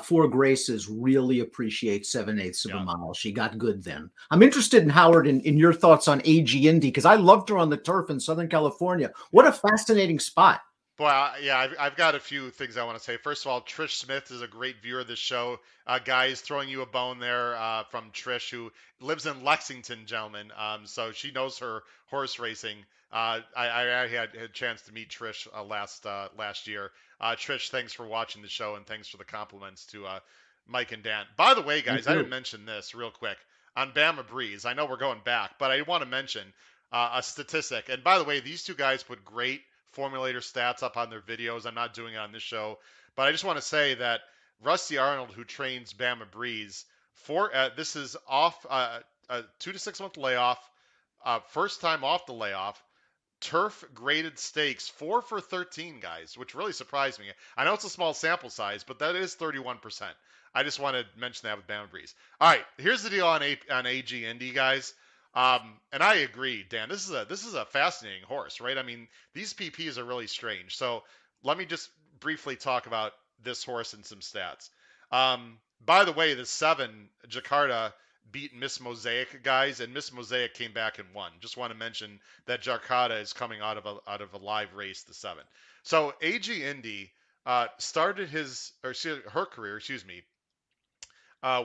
Four Graces really appreciates 7/8 of a mile. She got good then. I'm interested in, Howard, in your thoughts on AG Indy, because I loved her on the turf in Southern California. What a fascinating spot. Well, yeah, I've got a few things I want to say. First of all, Trish Smith is a great viewer of this show. Guys, throwing you a bone there from Trish, who lives in Lexington, gentlemen. So she knows her horse racing. I had a chance to meet Trish last year. Trish, thanks for watching the show, and thanks for the compliments to Mike and Dan. By the way, guys, I didn't mention this real quick. On Bama Breeze, I know we're going back, but I want to mention a statistic. And by the way, these two guys put great formulator stats up on their videos. I'm not doing it on this show, but I just want to say that Rusty Arnold, who trains Bama Breeze, this is off a 2 to 6 month layoff, first time off the layoff, turf graded stakes 4 for 13, guys, which really surprised me. I know it's a small sample size, but that is 31%. I just want to mention that with Bama Breeze. All right, here's the deal on AG Indy, guys. And I agree, Dan, this is a fascinating horse, right? I mean, these PPs are really strange. So let me just briefly talk about this horse and some stats. By the way, the 7 Jakarta beat Miss Mosaic, guys, and Miss Mosaic came back and won. Just want to mention that Jakarta is coming out of a live race, the 7. So AG Indy, started her career,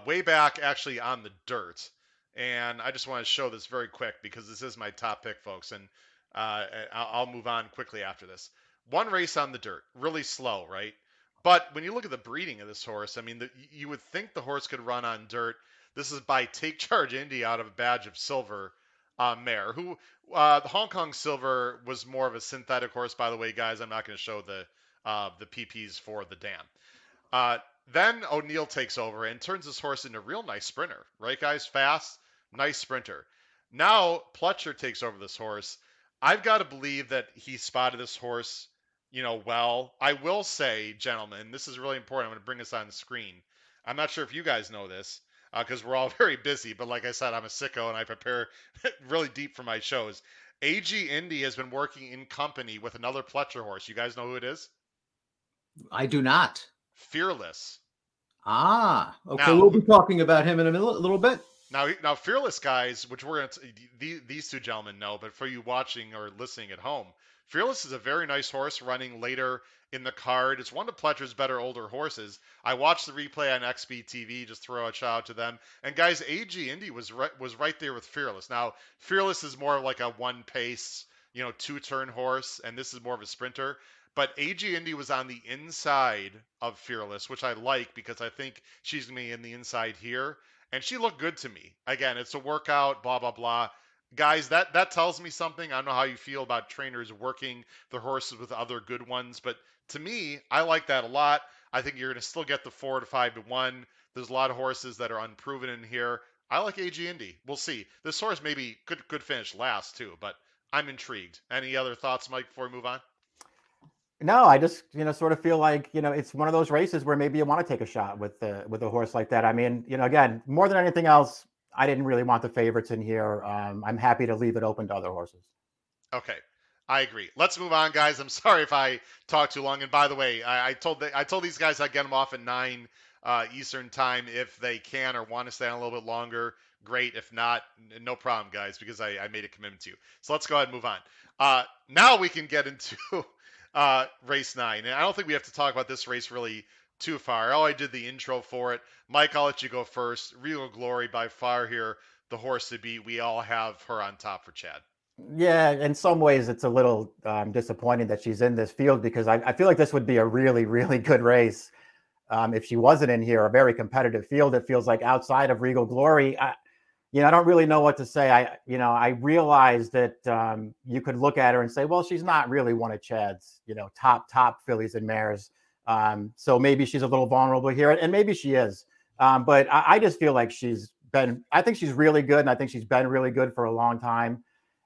way back actually on the dirt. And I just want to show this very quick because this is my top pick, folks, and I'll move on quickly after this. One race on the dirt, really slow, right? But when you look at the breeding of this horse, I mean, you would think the horse could run on dirt. This is by Take Charge Indy out of a Badge of Silver mare, who the Hong Kong Silver was more of a synthetic horse, by the way, guys. I'm not going to show the PPs for the dam. Then O'Neill takes over and turns this horse into a real nice sprinter, right, guys? Fast, nice sprinter. Now Pletcher takes over this horse. I've got to believe that he spotted this horse, you know, well. I will say, gentlemen, this is really important. I'm going to bring this on the screen. I'm not sure if you guys know this because we're all very busy. But like I said, I'm a sicko and I prepare really deep for my shows. AG Indy has been working in company with another Pletcher horse. You guys know who it is? I do not. Fearless. Ah, okay. Now, we'll be talking about him in a little bit. Now, Fearless, guys, which we're going to, these two gentlemen know, but for you watching or listening at home, Fearless is a very nice horse running later in the card. It's one of Pletcher's better older horses. I watched the replay on XB TV. Just throw a shout out to them. And guys, AG Indy was right there with Fearless. Now, Fearless is more of like a one pace, you know, two turn horse, and this is more of a sprinter. But AG Indy was on the inside of Fearless, which I like because I think she's going to be in the inside here. And she looked good to me. Again, it's a workout, blah, blah, blah. Guys, that tells me something. I don't know how you feel about trainers working the horses with other good ones. But to me, I like that a lot. I think you're going to still get the 4 to 5 to 1. There's a lot of horses that are unproven in here. I like AG Indy. We'll see. This horse maybe could finish last too, but I'm intrigued. Any other thoughts, Mike, before we move on? No, I just, you know, sort of feel like, you know, it's one of those races where maybe you want to take a shot with a horse like that. I mean, you know, again, more than anything else, I didn't really want the favorites in here. I'm happy to leave it open to other horses. Okay, I agree. Let's move on, guys. I'm sorry if I talk too long. And by the way, I told these guys I'd get them off at 9 Eastern time if they can or want to stay on a little bit longer. Great. If not, no problem, guys, because I made a commitment to you. So let's go ahead and move on. Now we can get into... race 9. And I don't think we have to talk about this race really too far. I did the intro for it. Mike, I'll let you go first. Regal Glory by far here, the horse to beat. We all have her on top for Chad. Yeah, in some ways it's a little disappointing that she's in this field because I feel like this would be a really, really good race if she wasn't in here. A very competitive field. It feels like outside of Regal Glory, I don't really know what to say. I realize that you could look at her and say, well, she's not really one of Chad's, you know, top fillies and mares. So maybe she's a little vulnerable here, and maybe she is. But I just feel like I think she's really good, and I think she's been really good for a long time.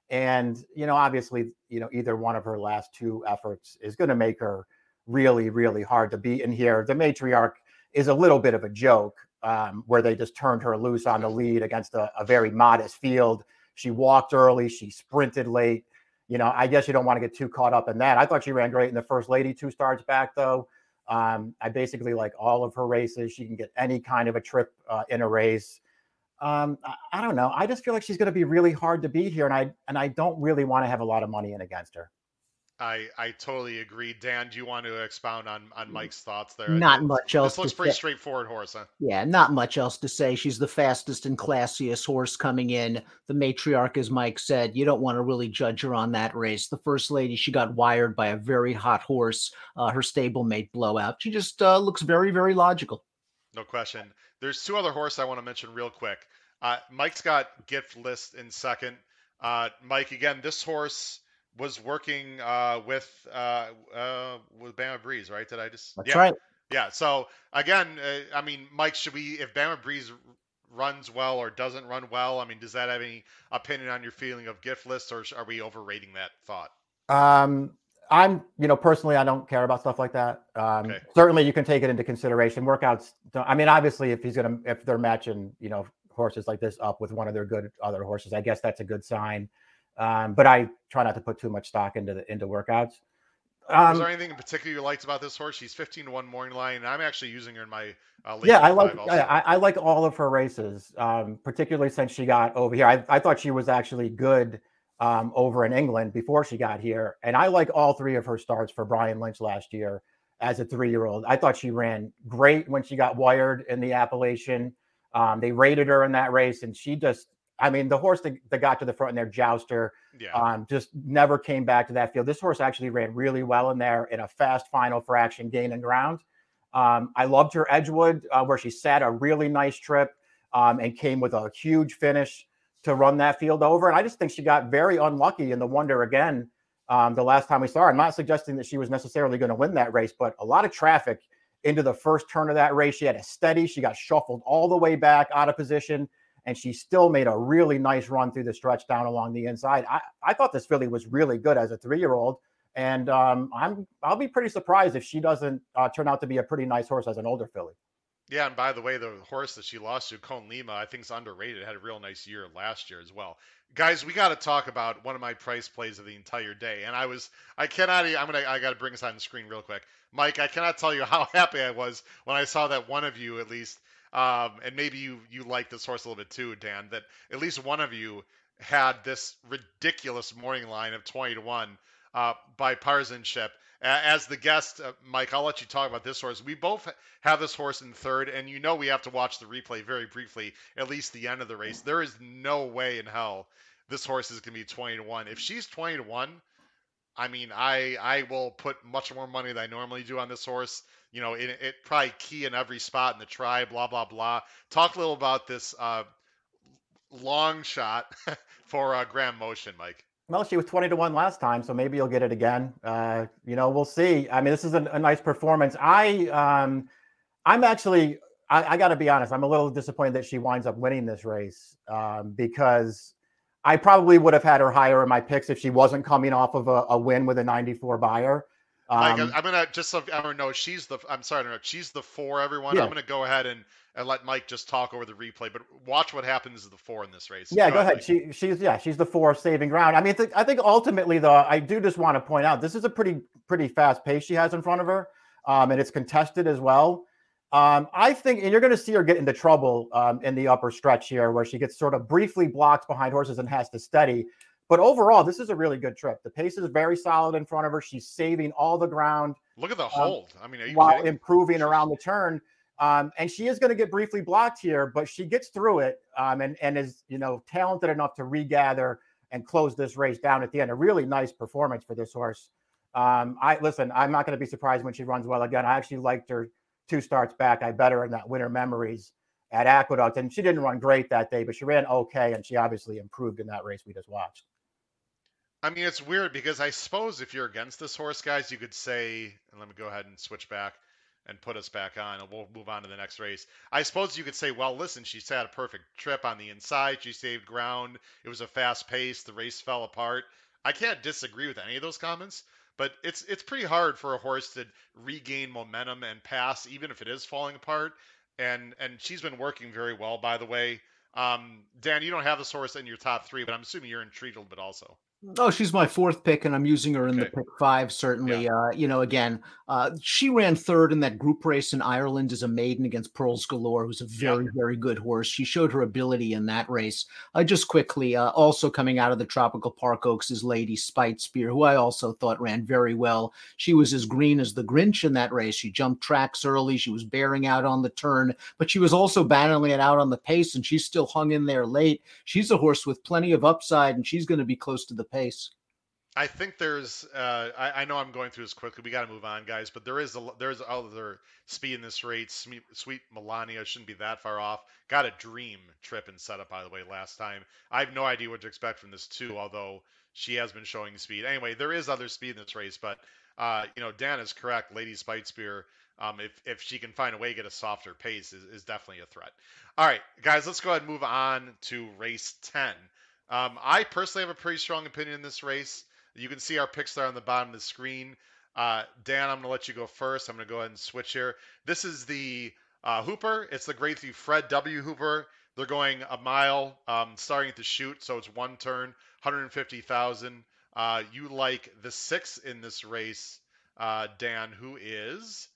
And, you know, obviously, you know, either one of her last two efforts is going to make her really, really hard to beat in here. The Matriarch is a little bit of a joke. Where they just turned her loose on the lead against a very modest field. She walked early. She sprinted late. You know, I guess you don't want to get too caught up in that. I thought she ran great in the First Lady 2 starts back, though. I basically like all of her races. She can get any kind of a trip in a race. I don't know. I just feel like she's going to be really hard to beat here, and I don't really want to have a lot of money in against her. I totally agree. Dan, do you want to expound on Mike's thoughts there? Not much else. This looks pretty straightforward horse, huh? Yeah, not much else to say. She's the fastest and classiest horse coming in. The Matriarch, as Mike said, you don't want to really judge her on that race. The First Lady, she got wired by a very hot horse, her stablemate Blowout. She just looks very, very logical. No question. There's two other horses I want to mention real quick. Mike's got Gift List in second. Mike, again, this horse... was working with Bama Breeze, right? Did I just? That's right. Yeah. So again, I mean, Mike, if Bama Breeze runs well or doesn't run well, I mean, does that have any opinion on your feeling of Gift List, or are we overrating that thought? I'm, you know, personally, I don't care about stuff like that. Okay. Certainly, you can take it into consideration. Workouts. I mean, obviously, if they're matching, you know, horses like this up with one of their good other horses, I guess that's a good sign. But I try not to put too much stock into workouts. Is there anything in particular you liked about this horse? She's 15-to-1 morning line, and I'm actually using her in my late. Yeah, I like all of her races, particularly since she got over here. I thought she was actually good over in England before she got here, and I like all three of her starts for Brian Lynch last year as a 3-year-old. I thought she ran great when she got wired in the Appalachian. They rated her in that race, and she just I mean, the horse that got to the front in there, Jouster, just never came back to that field. This horse actually ran really well in there in a fast final for Action Gain and Ground. I loved her Edgewood, where she sat a really nice trip and came with a huge finish to run that field over. And I just think she got very unlucky in the Wonder again the last time we saw her. I'm not suggesting that she was necessarily going to win that race, but a lot of traffic into the first turn of that race. She had a steady. She got shuffled all the way back out of position, and she still made a really nice run through the stretch down along the inside. I thought this filly was really good as a 3-year-old, and I'll be pretty surprised if she doesn't turn out to be a pretty nice horse as an older filly. Yeah, and by the way, the horse that she lost to, Con Lima, I think is underrated. Had a real nice year last year as well. Guys, we got to talk about one of my price plays of the entire day, and I got to bring this on the screen real quick, Mike. I cannot tell you how happy I was when I saw that one of you at least, and maybe you like this horse a little bit too, Dan. That at least one of you had this ridiculous morning line of 20-1 by Parzanship. As the guest, Mike, I'll let you talk about this horse. We both have this horse in third, and you know we have to watch the replay very briefly, at least the end of the race. There is no way in hell this horse is going to be 20-1. If she's 20-1, I mean, I will put much more money than I normally do on this horse. You know, it probably key in every spot in the try, blah, blah, blah. Talk a little about this long shot for Graham Motion, Mike. Well, she was 20-1 last time, so maybe you'll get it again. We'll see. I mean, this is a nice performance. I got to be honest, I'm a little disappointed that she winds up winning this race because I probably would have had her higher in my picks if she wasn't coming off of a win with a 94 buyer. Mike, I'm gonna just so everyone knows she's the 4. Everyone, yeah. I'm gonna go ahead and let Mike just talk over the replay, but watch what happens to the 4 in this race. Yeah, go ahead. She's the 4 Saving Ground. I mean, I think ultimately though, I do just want to point out this is a pretty fast pace she has in front of her, and it's contested as well. I think, and you're going to see her get into trouble in the upper stretch here, where she gets sort of briefly blocked behind horses and has to steady. But overall, this is a really good trip. The pace is very solid in front of her. She's saving all the ground. Look at the hold. While improving around the turn. And she is going to get briefly blocked here, but she gets through it and is, talented enough to regather and close this race down at the end. A really nice performance for this horse. I'm not going to be surprised when she runs well again. I actually liked her 2 starts back. I bet her in that Winter Memories at Aqueduct. And she didn't run great that day, but she ran okay. And she obviously improved in that race we just watched. I mean, it's weird because I suppose if you're against this horse, guys, you could say, and let me go ahead and switch back and put us back on, and we'll move on to the next race. I suppose you could say, well, listen, she's had a perfect trip on the inside. She saved ground. It was a fast pace. The race fell apart. I can't disagree with any of those comments, but it's pretty hard for a horse to regain momentum and pass, even if it is falling apart. And she's been working very well, by the way. Dan, you don't have this horse in your top 3, but I'm assuming you're intrigued a little bit also. Oh, she's my 4th pick, and I'm using her in the pick 5, certainly. Yeah. She ran 3rd in that group race in Ireland as a maiden against Pearls Galore, who's a very, very good horse. She showed her ability in that race. Just quickly, also coming out of the Tropical Park Oaks is Lady Spitespear, who I also thought ran very well. She was as green as the Grinch in that race. She jumped tracks early. She was bearing out on the turn, but she was also battling it out on the pace, and she still hung in there late. She's a horse with plenty of upside, and she's going to be close to the pace. I think there's I know I'm going through this quickly. We got to move on, guys, but there's other speed in this race. Sweet Melania shouldn't be that far off. Got a dream trip and setup, by the way, last time. I have no idea what to expect from this too, although she has been showing speed. Anyway, there is other speed in this race, but Dan is correct. Lady Spitespear, if she can find a way to get a softer pace, is definitely a threat. All right, guys, let's go ahead and move on to race 10. I personally have a pretty strong opinion in this race. You can see our picks there on the bottom of the screen. Dan, I'm going to let you go first. I'm going to go ahead and switch here. This is the Hooper. It's the grade 3 Fred W. Hooper. They're going a mile, starting at the chute, so it's one turn, 150,000. You like the 6 in this race, Dan, who is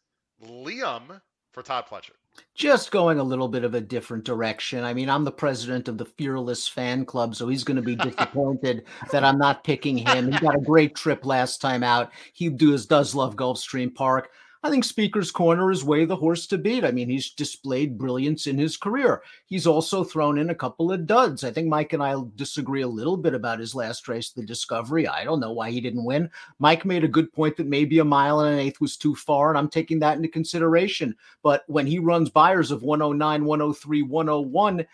Liam for Todd Fletcher. Just going a little bit of a different direction. I mean, I'm the president of the Fearless Fan Club, so he's going to be disappointed that I'm not picking him. He got a great trip last time out. He does love Gulfstream Park. I think Speaker's Corner is way the horse to beat. I mean, he's displayed brilliance in his career. He's also thrown in a couple of duds. I think Mike and I disagree a little bit about his last race, the Discovery. I don't know why he didn't win. Mike made a good point that maybe 1 1/8 miles was too far, and I'm taking that into consideration. But when he runs buyers of 109, 103, 101,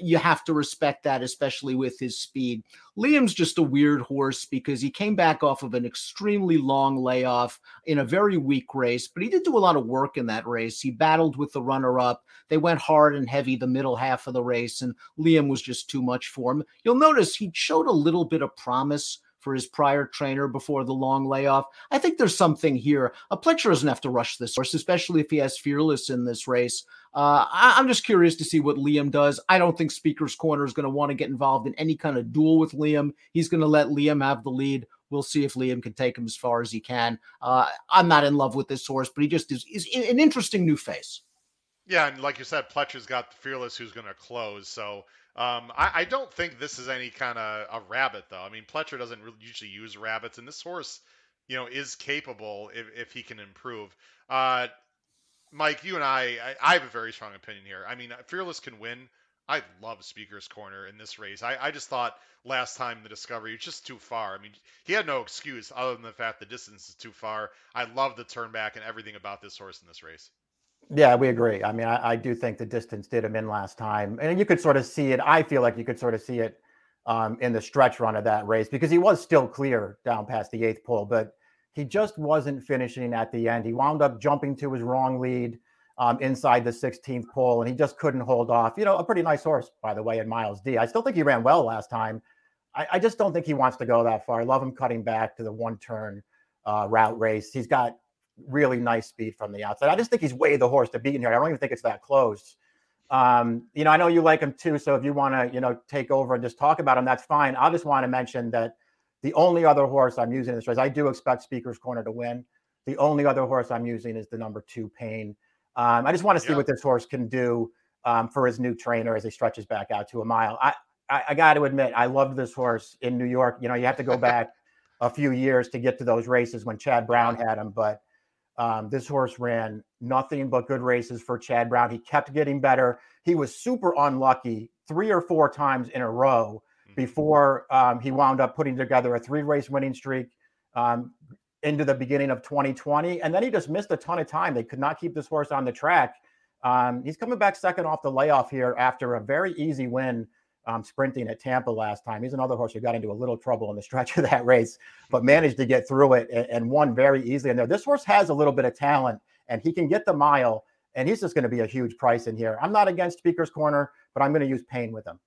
you have to respect that, especially with his speed. Liam's just a weird horse because he came back off of an extremely long layoff in a very weak race, but he did do a lot of work in that race. He battled with the runner-up. They went hard and heavy the middle half of the race, and Liam was just too much for him. You'll notice he showed a little bit of promise for his prior trainer before the long layoff. I think there's something here. Pletcher doesn't have to rush this horse, especially if he has Fearless in this race. I'm just curious to see what Liam does. I don't think Speaker's Corner is going to want to get involved in any kind of duel with Liam. He's going to let Liam have the lead. We'll see if Liam can take him as far as he can. I'm not in love with this horse, but he just is an interesting new face. Yeah, and like you said, Pletcher's got the Fearless who's going to close, so... I don't think this is any kind of a rabbit, though. I mean, Pletcher doesn't really usually use rabbits, and this horse, you know, is capable if he can improve. Mike, you and I have a very strong opinion here. I mean, Fearless can win. I love Speaker's Corner in this race. I just thought last time the Discovery was just too far. I mean, he had no excuse other than the fact the distance is too far. I love the turn back and everything about this horse in this race. Yeah, we agree. I mean, I do think the distance did him in last time. And you could sort of see it. I feel like you could sort of see it in the stretch run of that race because he was still clear down past the eighth pole, but he just wasn't finishing at the end. He wound up jumping to his wrong lead inside the 16th pole, and he just couldn't hold off. You know, a pretty nice horse, by the way, in Miles D. I still think he ran well last time. I just don't think he wants to go that far. I love him cutting back to the one-turn route race. He's got really nice speed from the outside. I just think he's way the horse to beat in here. I don't even think it's that close. You know, I know you like him too. So if you want to, you know, take over and just talk about him, that's fine. I just want to mention that the only other horse I'm using in this race, I do expect Speaker's Corner to win. The only other horse I'm using is the #2 Pain. I just want to see what this horse can do for his new trainer as he stretches back out to a mile. I got to admit, I loved this horse in New York. You know, you have to go back a few years to get to those races when Chad Brown had him, but this horse ran nothing but good races for Chad Brown. He kept getting better. He was super unlucky 3 or 4 times in a row before he wound up putting together a 3-race winning streak into the beginning of 2020. And then he just missed a ton of time. They could not keep this horse on the track. He's coming back second off the layoff here after a very easy win sprinting at Tampa last time. He's another horse who got into a little trouble in the stretch of that race, but managed to get through it and won very easily in there. This horse has a little bit of talent and he can get the mile, and he's just going to be a huge price in here. I'm not against Speaker's Corner, but I'm going to use Pain with him.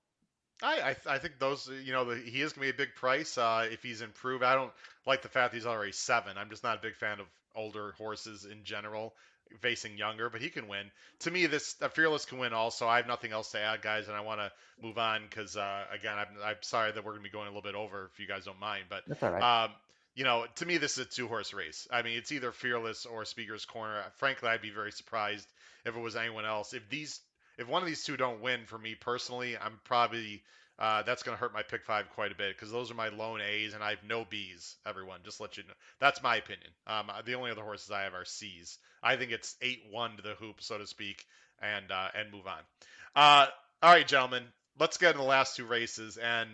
I think those, you know, he is going to be a big price if he's improved. I don't like the fact that he's already 7. I'm just not a big fan of older horses in general facing younger, but he can win. To me, this Fearless can win also. I have nothing else to add, guys, and I want to move on because, again, I'm sorry that we're going to be going a little bit over if you guys don't mind. But, that's all right. You know, to me, this is a 2-horse race. I mean, it's either Fearless or Speaker's Corner. Frankly, I'd be very surprised if it was anyone else. If one of these two don't win for me personally, I'm probably that's going to hurt my pick 5 quite a bit because those are my lone A's and I have no B's, everyone. Just let you know. That's my opinion. The only other horses I have are C's. I think it's 8-1 to the hoop, so to speak, and move on. All right, gentlemen, let's get into the last 2 races and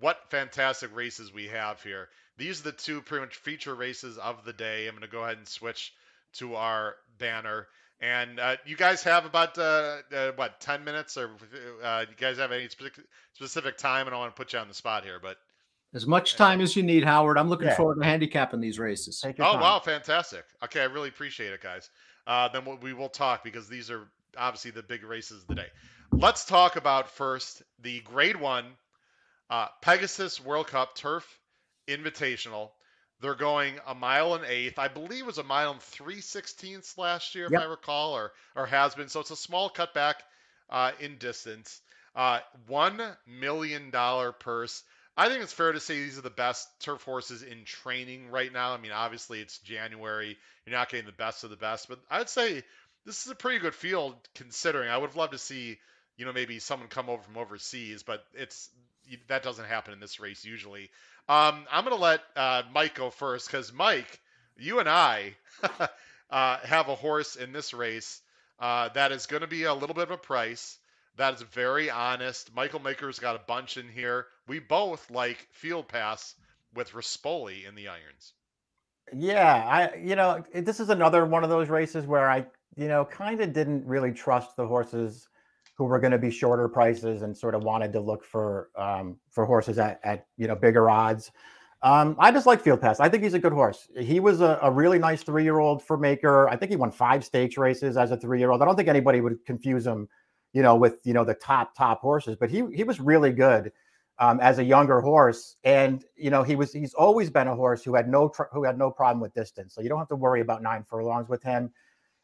what fantastic races we have here. These are the 2 pretty much feature races of the day. I'm going to go ahead and switch to our banner. And you guys have about, 10 minutes? Or you guys have any specific time? I don't want to put you on the spot here, but. As much time as you need, Howard. I'm looking forward to handicapping these races. Wow, fantastic. Okay, I really appreciate it, guys. Then we will talk because these are obviously the big races of the day. Let's talk about first the Grade 1 Pegasus World Cup Turf Invitational. They're going 1 1/8 miles. I believe it was 1 3/16 last year, if I recall, or has been. So it's a small cutback in distance. $1 million purse. I think it's fair to say these are the best turf horses in training right now. I mean, obviously it's January. You're not getting the best of the best, but I'd say this is a pretty good field considering. I would have loved to see, you know, maybe someone come over from overseas, but that doesn't happen in this race usually. I'm going to let Mike go first because, Mike, you and I have a horse in this race that is going to be a little bit of a price. That is very honest. Michael Maker's got a bunch in here. We both like Field Pass with Rispoli in the irons. Yeah, this is another one of those races where I, kind of didn't really trust the horses who were going to be shorter prices and sort of wanted to look for horses at bigger odds. I just like Field Pass. I think he's a good horse. He was a really nice 3-year-old for Maker. I think he won 5 stakes races as a 3-year-old. I don't think anybody would confuse him, with, the top horses, but he was really good as a younger horse. And, he's always been a horse who had no problem with distance. So you don't have to worry about 9 furlongs with him.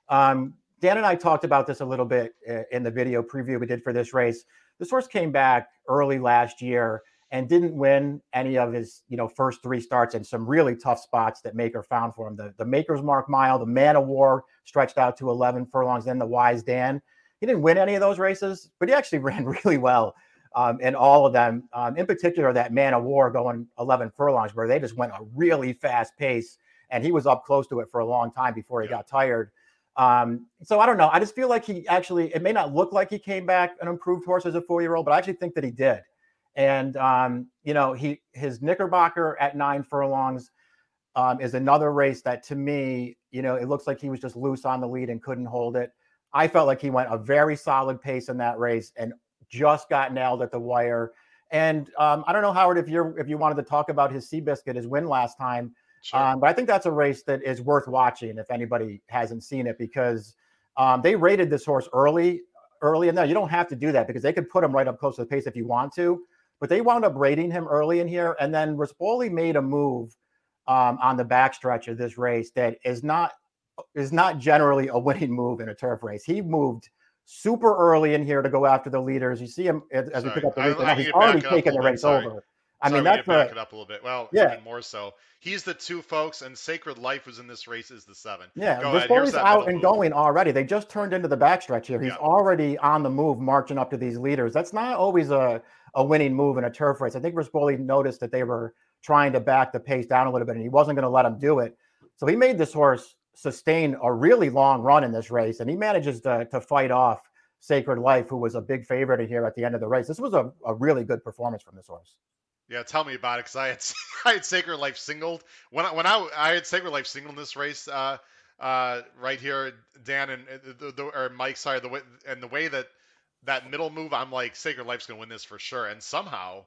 Dan and I talked about this a little bit in the video preview we did for this race. This horse came back early last year and didn't win any of his, first 3 starts in some really tough spots that Maker found for him. The Maker's Mark Mile, the Man of War stretched out to 11 furlongs, then the Wise Dan. He didn't win any of those races, but he actually ran really well in all of them. In particular, that Man of War going 11 furlongs, where they just went a really fast pace, and he was up close to it for a long time before he got tired. So I don't know. I just feel like he actually, it may not look like he came back an improved horse as a 4-year-old, but I actually think that he did. And, his Knickerbocker at 9 furlongs is another race that to me, it looks like he was just loose on the lead and couldn't hold it. I felt like he went a very solid pace in that race and just got nailed at the wire. And I don't know, Howard, if you wanted to talk about his Seabiscuit, his win last time. Sure. But I think that's a race that is worth watching if anybody hasn't seen it, because they rated this horse early. And now you don't have to do that because they could put him right up close to the pace if you want to, but they wound up rating him early in here. And then Rispoli made a move on the backstretch of this race that is not generally a winning move in a turf race. He moved super early in here to go after the leaders. You see him as we pick up the race. Now, he's already taken the race over. Back it up a little bit. Well, yeah, even more so. He's the 2, folks, and Sacred Life was in this race is the 7. Yeah, Rispoli out and going already. They just turned into the backstretch here. He's already on the move, marching up to these leaders. That's not always a winning move in a turf race. I think Rispoli noticed that they were trying to back the pace down a little bit, and he wasn't going to let him do it. So he made this horse sustain a really long run in this race, and he manages to fight off Sacred Life, who was a big favorite here at the end of the race. This was a really good performance from this horse. Yeah, tell me about it, because I had Sacred Life singled when I had Sacred Life singled in this race right here, Dan, and the way that middle move, I'm like, Sacred Life's gonna win this for sure, and somehow,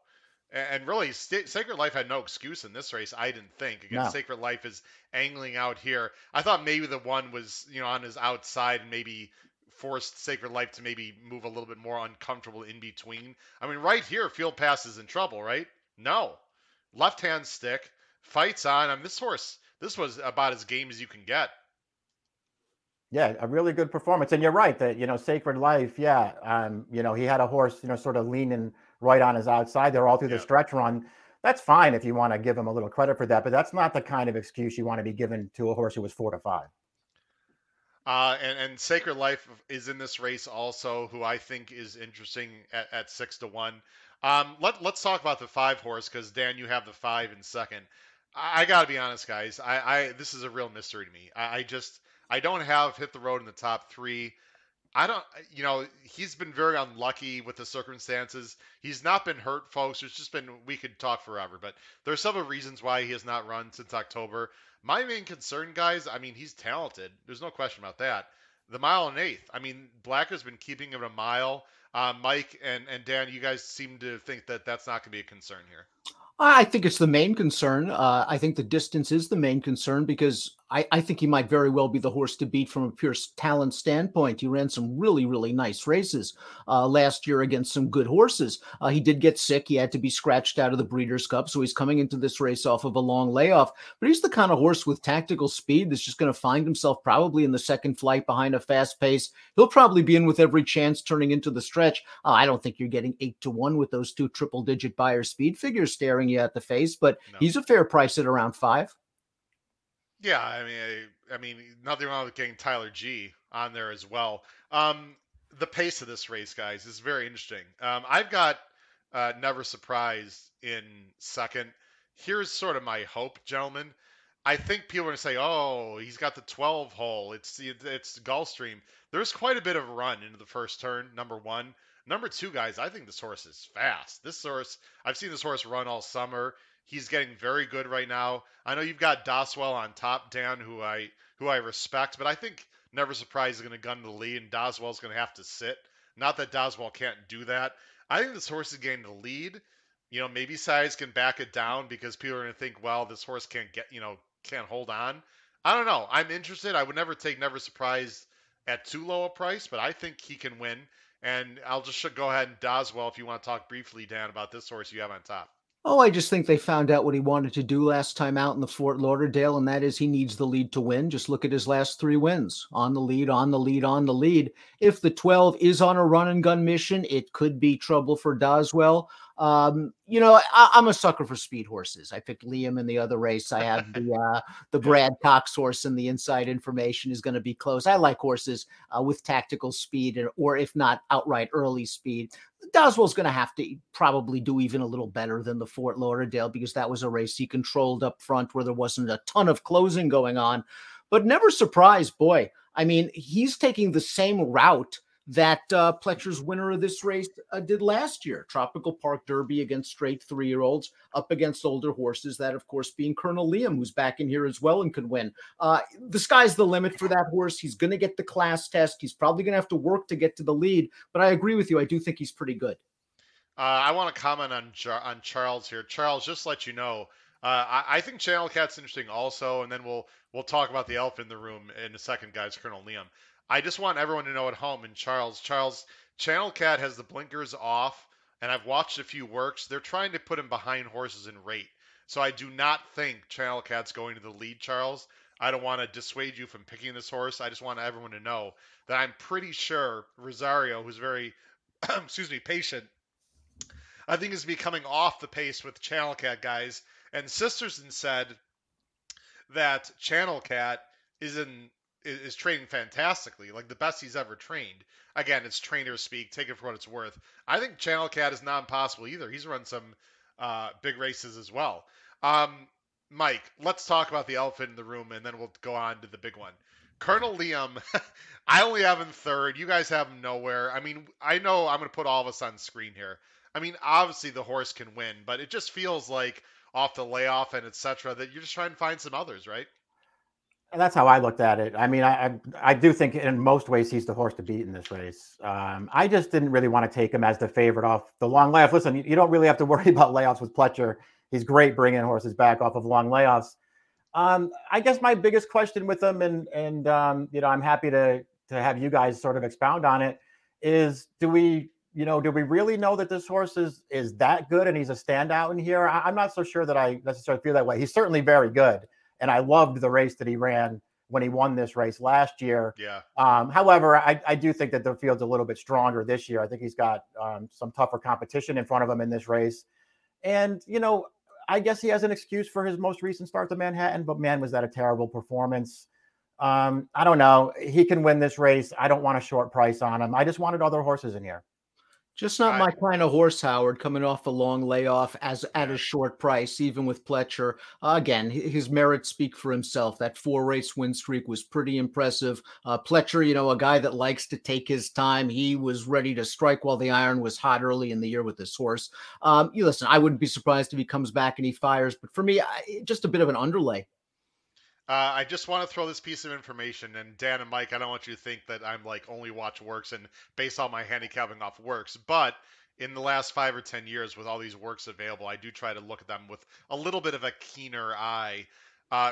and really Sacred Life had no excuse in this race, I didn't think. Again, no. Sacred Life is angling out here. I thought maybe the one was on his outside and maybe forced Sacred Life to maybe move a little bit more uncomfortable in between. I mean, right here, Field Pass is in trouble, right? No, left hand stick fights on. I mean, this horse, this was about as game as you can get. Yeah, a really good performance. And you're right that, Sacred Life, yeah, he had a horse, sort of leaning right on his outside there all through the stretch run. That's fine if you want to give him a little credit for that, but that's not the kind of excuse you want to be given to a horse who was 4 to 5. And Sacred Life is in this race also, who I think is interesting at 6 to 1. Let's talk about the 5 horse, because Dan, you have the 5 in second. I gotta be honest, guys. I this is a real mystery to me. I don't have Hit the Road in the top 3. He's been very unlucky with the circumstances. He's not been hurt, folks. There's just been, we could talk forever, but there's several reasons why he has not run since October. My main concern, guys, I mean, he's talented. There's no question about that. The 1.8 miles. I mean, Black has been keeping him 1 mile. Mike and Dan, you guys seem to think that that's not going to be a concern here. I think it's the main concern. I think the distance is the main concern, because I think he might very well be the horse to beat from a pure talent standpoint. He ran some really, really nice races last year against some good horses. He did get sick. He had to be scratched out of the Breeders' Cup, so he's coming into this race off of a long layoff. But he's the kind of horse with tactical speed that's just going to find himself probably in the second flight behind a fast pace. He'll probably be in with every chance turning into the stretch. I don't think you're getting 8 to 1 with those 2 triple-digit buyer speed figures staring you at the face, but he's a fair price at around 5. Yeah, I mean, nothing wrong with getting Tyler G on there as well. The pace of this race, guys, is very interesting. I've got Never Surprised in second. Here's sort of my hope, gentlemen. I think people are going to say, oh, he's got the 12 hole. It's Gulfstream. There's quite a bit of a run into the first turn, number one. Number two, guys, I think this horse is fast. This horse, I've seen this horse run all summer. He's getting very good right now. I know you've got Doswell on top, Dan, who I respect, but I think Never Surprise is going to gun the lead, and Doswell's going to have to sit. Not that Doswell can't do that. I think this horse is getting the lead. You know, maybe size can back it down because people are going to think, well, this horse can't hold on. I don't know. I'm interested. I would never take Never Surprise at too low a price, but I think he can win. And I'll just go ahead and Doswell, if you want to talk briefly, Dan, about this horse you have on top. Oh, I just think they found out what he wanted to do last time out in the Fort Lauderdale, and that is he needs the lead to win. Just look at his last three wins. On the lead, on the lead, on the lead. If the 12 is on a run-and-gun mission, it could be trouble for Doswell. You know, I'm a sucker for speed horses. I picked Liam in the other race. I have the Brad Cox horse, and the inside information is going to be close. I like horses with tactical speed, or if not outright early speed. Doswell's going to have to probably do even a little better than the Fort Lauderdale, because that was a race he controlled up front where there wasn't a ton of closing going on. But Never Surprised, boy. I mean, he's taking the same route that Pletcher's winner of this race did last year. Tropical Park Derby against straight three-year-olds up against older horses, that, of course, being Colonel Liam, who's back in here as well and could win. The sky's the limit for that horse. He's going to get the class test. He's probably going to have to work to get to the lead, but I agree with you. I do think he's pretty good. I want to comment on Charles here. Charles, just to let you know, I think Channel Cat's interesting also, and then we'll talk about the elephant in the room in a second, guys, Colonel Liam. I just want everyone to know at home, and Charles, Channel Cat has the blinkers off, and I've watched a few works. They're trying to put him behind horses in rate. So I do not think Channel Cat's going to the lead, Charles. I don't want to dissuade you from picking this horse. I just want everyone to know that I'm pretty sure Rosario, who's very, patient, I think is becoming off the pace with Channel Cat, guys. And Sisterson said that Channel Cat is training fantastically, like the best he's ever trained. Again, it's trainer speak. Take it for what it's worth. I think Channel Cat is not impossible either. He's run some big races as well. Mike, let's talk about the elephant in the room, and then we'll go on to the big one. Colonel Liam, I only have him third. You guys have him nowhere. I mean, I know I'm going to put all of us on screen here. I mean, obviously the horse can win, but it just feels like off the layoff and et cetera that you're just trying to find some others, right? And that's how I looked at it. I mean, I do think in most ways he's the horse to beat in this race. I just didn't really want to take him as the favorite off the long layoff. Listen, you don't really have to worry about layoffs with Pletcher. He's great bringing horses back off of long layoffs. I guess my biggest question with him, and you know, I'm happy to have you guys sort of expound on it, is do we really know that this horse is that good and he's a standout in here? I'm not so sure that I necessarily feel that way. He's certainly very good. And I loved the race that he ran when he won this race last year. Yeah. However, I do think that the field's a little bit stronger this year. I think he's got some tougher competition in front of him in this race. And, you know, I guess he has an excuse for his most recent start to Manhattan, but man, was that a terrible performance. I don't know. He can win this race. I don't want a short price on him. I just wanted other horses in here. Just not my kind of horse, Howard, coming off the long layoff at a short price, even with Pletcher. Again, his merits speak for himself. That four-race win streak was pretty impressive. Pletcher, you know, a guy that likes to take his time. He was ready to strike while the iron was hot early in the year with this horse. You listen, I wouldn't be surprised if he comes back and he fires. But for me, just a bit of an underlay. I just want to throw this piece of information, and Dan and Mike, I don't want you to think that I'm like only watch works and base all my handicapping off works, but in the last 5 or 10 years with all these works available, I do try to look at them with a little bit of a keener eye.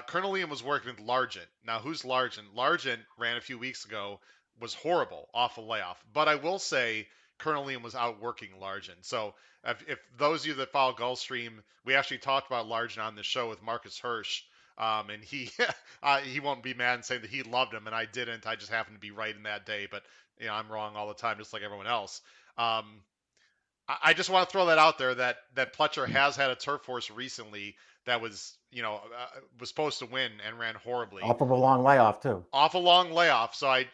Colonel Liam was working with Largent. Now, who's Largent? Largent ran a few weeks ago, was horrible off a layoff, but I will say Colonel Liam was outworking Largent. So if those of you that follow Gulfstream, we actually talked about Largent on the show with Marcus Hirsch. And he won't be mad and say that he loved him, and I didn't. I just happened to be right in that day, but you know, I'm wrong all the time, just like everyone else. I just want to throw that out there that Pletcher has had a turf horse recently that was, you know, was supposed to win and ran horribly off of a long layoff too. Off a long layoff. So I'm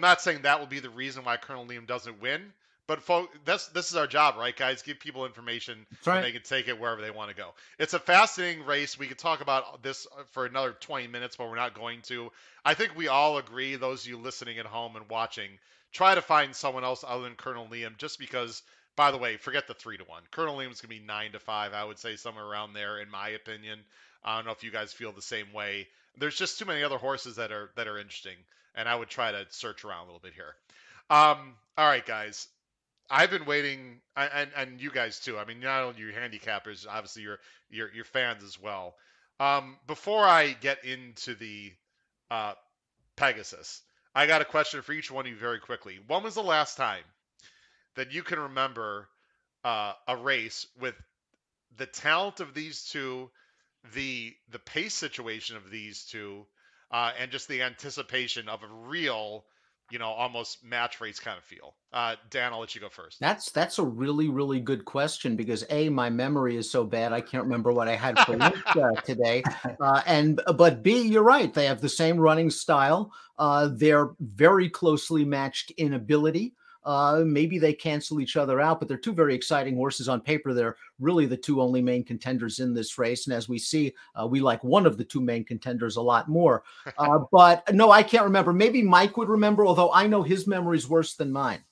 not saying that will be the reason why Colonel Liam doesn't win, But this is our job, right, guys? Give people information and they can take it wherever they want to go. It's a fascinating race. We could talk about this for another 20 minutes, but we're not going to. I think we all agree, those of you listening at home and watching, try to find someone else other than Colonel Liam, just because, by the way, forget the 3-1. Colonel Liam's going to be 9-5, I would say, somewhere around there, in my opinion. I don't know if you guys feel the same way. There's just too many other horses that are interesting, and I would try to search around a little bit here. All right, guys. I've been waiting, and you guys too. I mean, not only your handicappers, obviously your fans as well. Before I get into the Pegasus, I got a question for each one of you very quickly. When was the last time that you can remember a race with the talent of these two, the pace situation of these two, and just the anticipation of a real, almost match race kind of feel? Dan, I'll let you go first. That's a really, really good question, because A, my memory is so bad, I can't remember what I had for lunch today. But B, you're right. They have the same running style. They're very closely matched in ability. Maybe they cancel each other out, but they're two very exciting horses on paper. They're really the two only main contenders in this race. And as we see, we like one of the two main contenders a lot more. But no, I can't remember. Maybe Mike would remember, although I know his memory is worse than mine.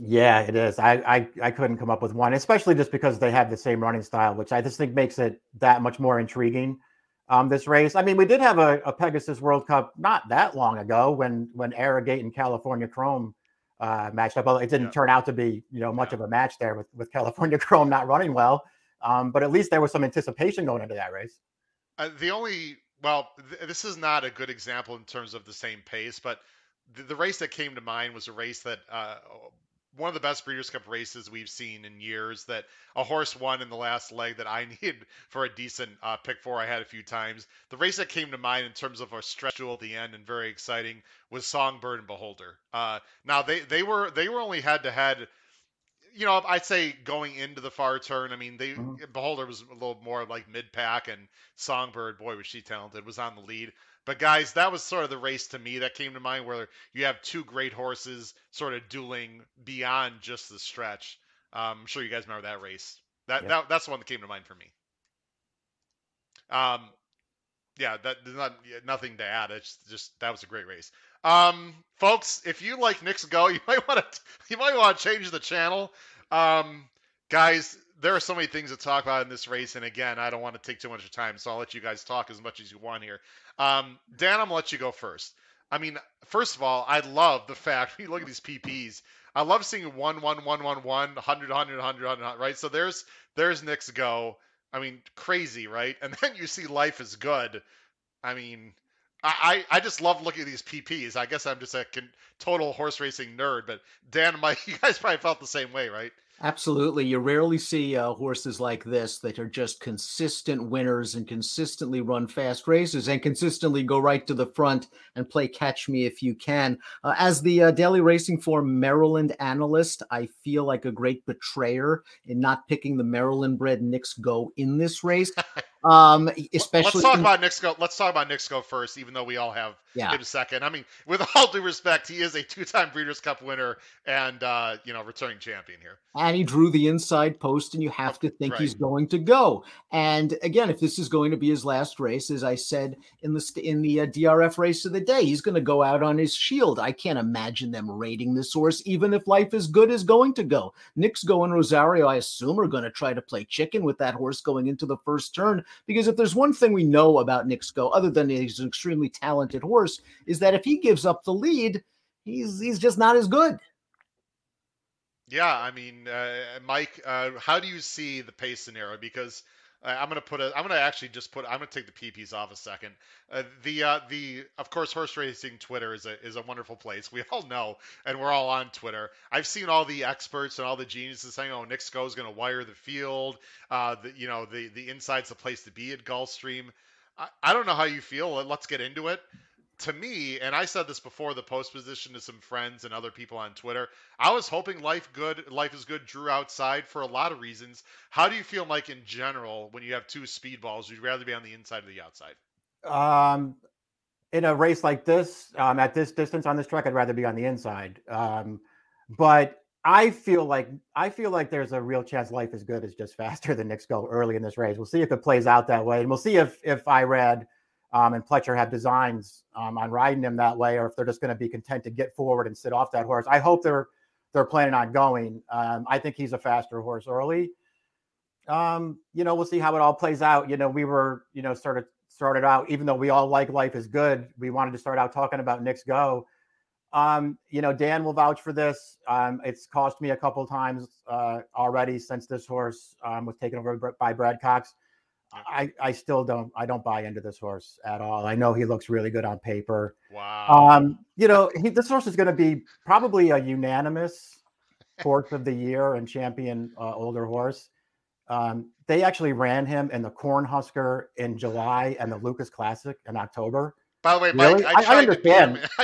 Yeah, it is. I couldn't come up with one, especially just because they have the same running style, which I just think makes it that much more intriguing, this race. I mean, we did have a Pegasus World Cup not that long ago when Arrogate and California Chrome matched up. It didn't turn out to be, much of a match there with California Chrome not running well. But at least there was some anticipation going into that race. This is not a good example in terms of the same pace, but the race that came to mind was a race that one of the best Breeders' Cup races we've seen in years, that a horse won in the last leg that I needed for a decent pick four. I had a few times. The race that came to mind in terms of a stretch duel at the end and very exciting was Songbird and Beholder. Now they were only head to head, I'd say going into the far turn. I mean, Beholder was a little more like mid pack, and Songbird, boy, was she talented, was on the lead. But guys, that was sort of the race to me that came to mind, where you have two great horses sort of dueling beyond just the stretch. I'm sure you guys remember that race. That's the one that came to mind for me. Nothing to add. It's just that was a great race. Folks, if you like Knicks Go, you might want to change the channel. Guys, there are so many things to talk about in this race. And again, I don't want to take too much of time, so I'll let you guys talk as much as you want here. Dan, I'm going to let you go first. I mean, first of all, I love the fact, when you look at these PPs, I love seeing 1, 1, 1, 1, 1, 100, 100, 100, 100, right? So there's Knicks Go. I mean, crazy, right? And then you see Life is Good. I mean, I just love looking at these PPs. I guess I'm just a total horse racing nerd, but Dan and Mike, you guys probably felt the same way, right? Absolutely. You rarely see horses like this that are just consistent winners and consistently run fast races and consistently go right to the front and play catch me if you can. As the Daily Racing Form Maryland analyst, I feel like a great betrayer in not picking the Maryland-bred Knicks Go in this race. Especially let's talk about Knicks Go first, even though we all have him second. I mean, with all due respect, he is a two-time Breeders' Cup winner and returning champion here. And he drew the inside post, and you have to think he's going to go. And again, if this is going to be his last race, as I said in the DRF race of the day, he's going to go out on his shield. I can't imagine them rating this horse, even if Life is Good is going to go. Knicks Go and Rosario, I assume, are going to try to play chicken with that horse going into the first turn. Because if there's one thing we know about Knicks Go, other than he's an extremely talented horse, is that if he gives up the lead, he's just not as good. Yeah, I mean, Mike, how do you see the pace scenario? Because I'm going to take the PPs off a second. Of course, horse racing Twitter is a wonderful place. We all know, and we're all on Twitter. I've seen all the experts and all the geniuses saying, "Oh, Knicks Go is going to wire the field. The inside's the place to be at Gulfstream." I don't know how you feel. Let's get into it. To me, and I said this before the post position to some friends and other people on Twitter, I was hoping Life is Good drew outside for a lot of reasons. How do you feel, Mike, in general, when you have two speedballs? You'd rather be on the inside or the outside? In a race like this, at this distance on this track, I'd rather be on the inside. But I feel like there's a real chance Life Is Good is just faster than Knicks go early in this race. We'll see if it plays out that way, and we'll see if Irad and Pletcher have designs on riding him that way, or if they're just going to be content to get forward and sit off that horse. I hope they're planning on going. I think he's a faster horse early. We'll see how it all plays out. We were, started out, even though we all like Life Is Good, we wanted to start out talking about Knicks Go. Dan will vouch for this. It's cost me a couple times already since this horse was taken over by Brad Cox. I still don't buy into this horse at all. I know he looks really good on paper. Wow. This horse is going to be probably a unanimous horse of the year and champion older horse. They actually ran him in the Cornhusker in July and the Lucas Classic in October. By the way, Mike, really? I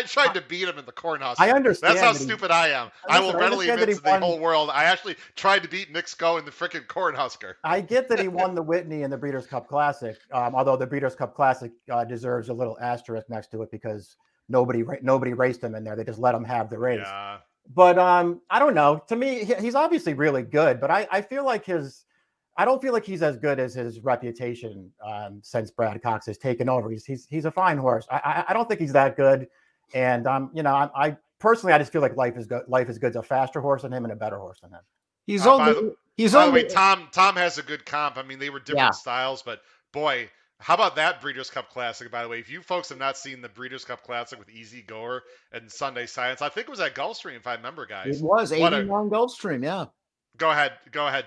tried to beat him in the Cornhusker. I understand. That's how stupid I am. I will readily admit to the whole world, I actually tried to beat Knicks Go in the freaking Cornhusker. I get that he won the Whitney and the Breeders' Cup Classic, although the Breeders' Cup Classic deserves a little asterisk next to it because nobody raced him in there. They just let him have the race. Yeah. But I don't know. To me, he's obviously really good, but I feel like I don't feel like he's as good as his reputation since Brad Cox has taken over. He's a fine horse. I don't think he's that good, and I personally just feel like Life Is Good's a faster horse than him and a better horse than him. By the way, Tom has a good comp. I mean, they were different styles, but boy, how about that Breeders' Cup Classic? By the way, if you folks have not seen the Breeders' Cup Classic with Easy Goer and Sunday Science, I think it was at Gulfstream, if I remember, guys. It was 89 Gulfstream, yeah. Go ahead,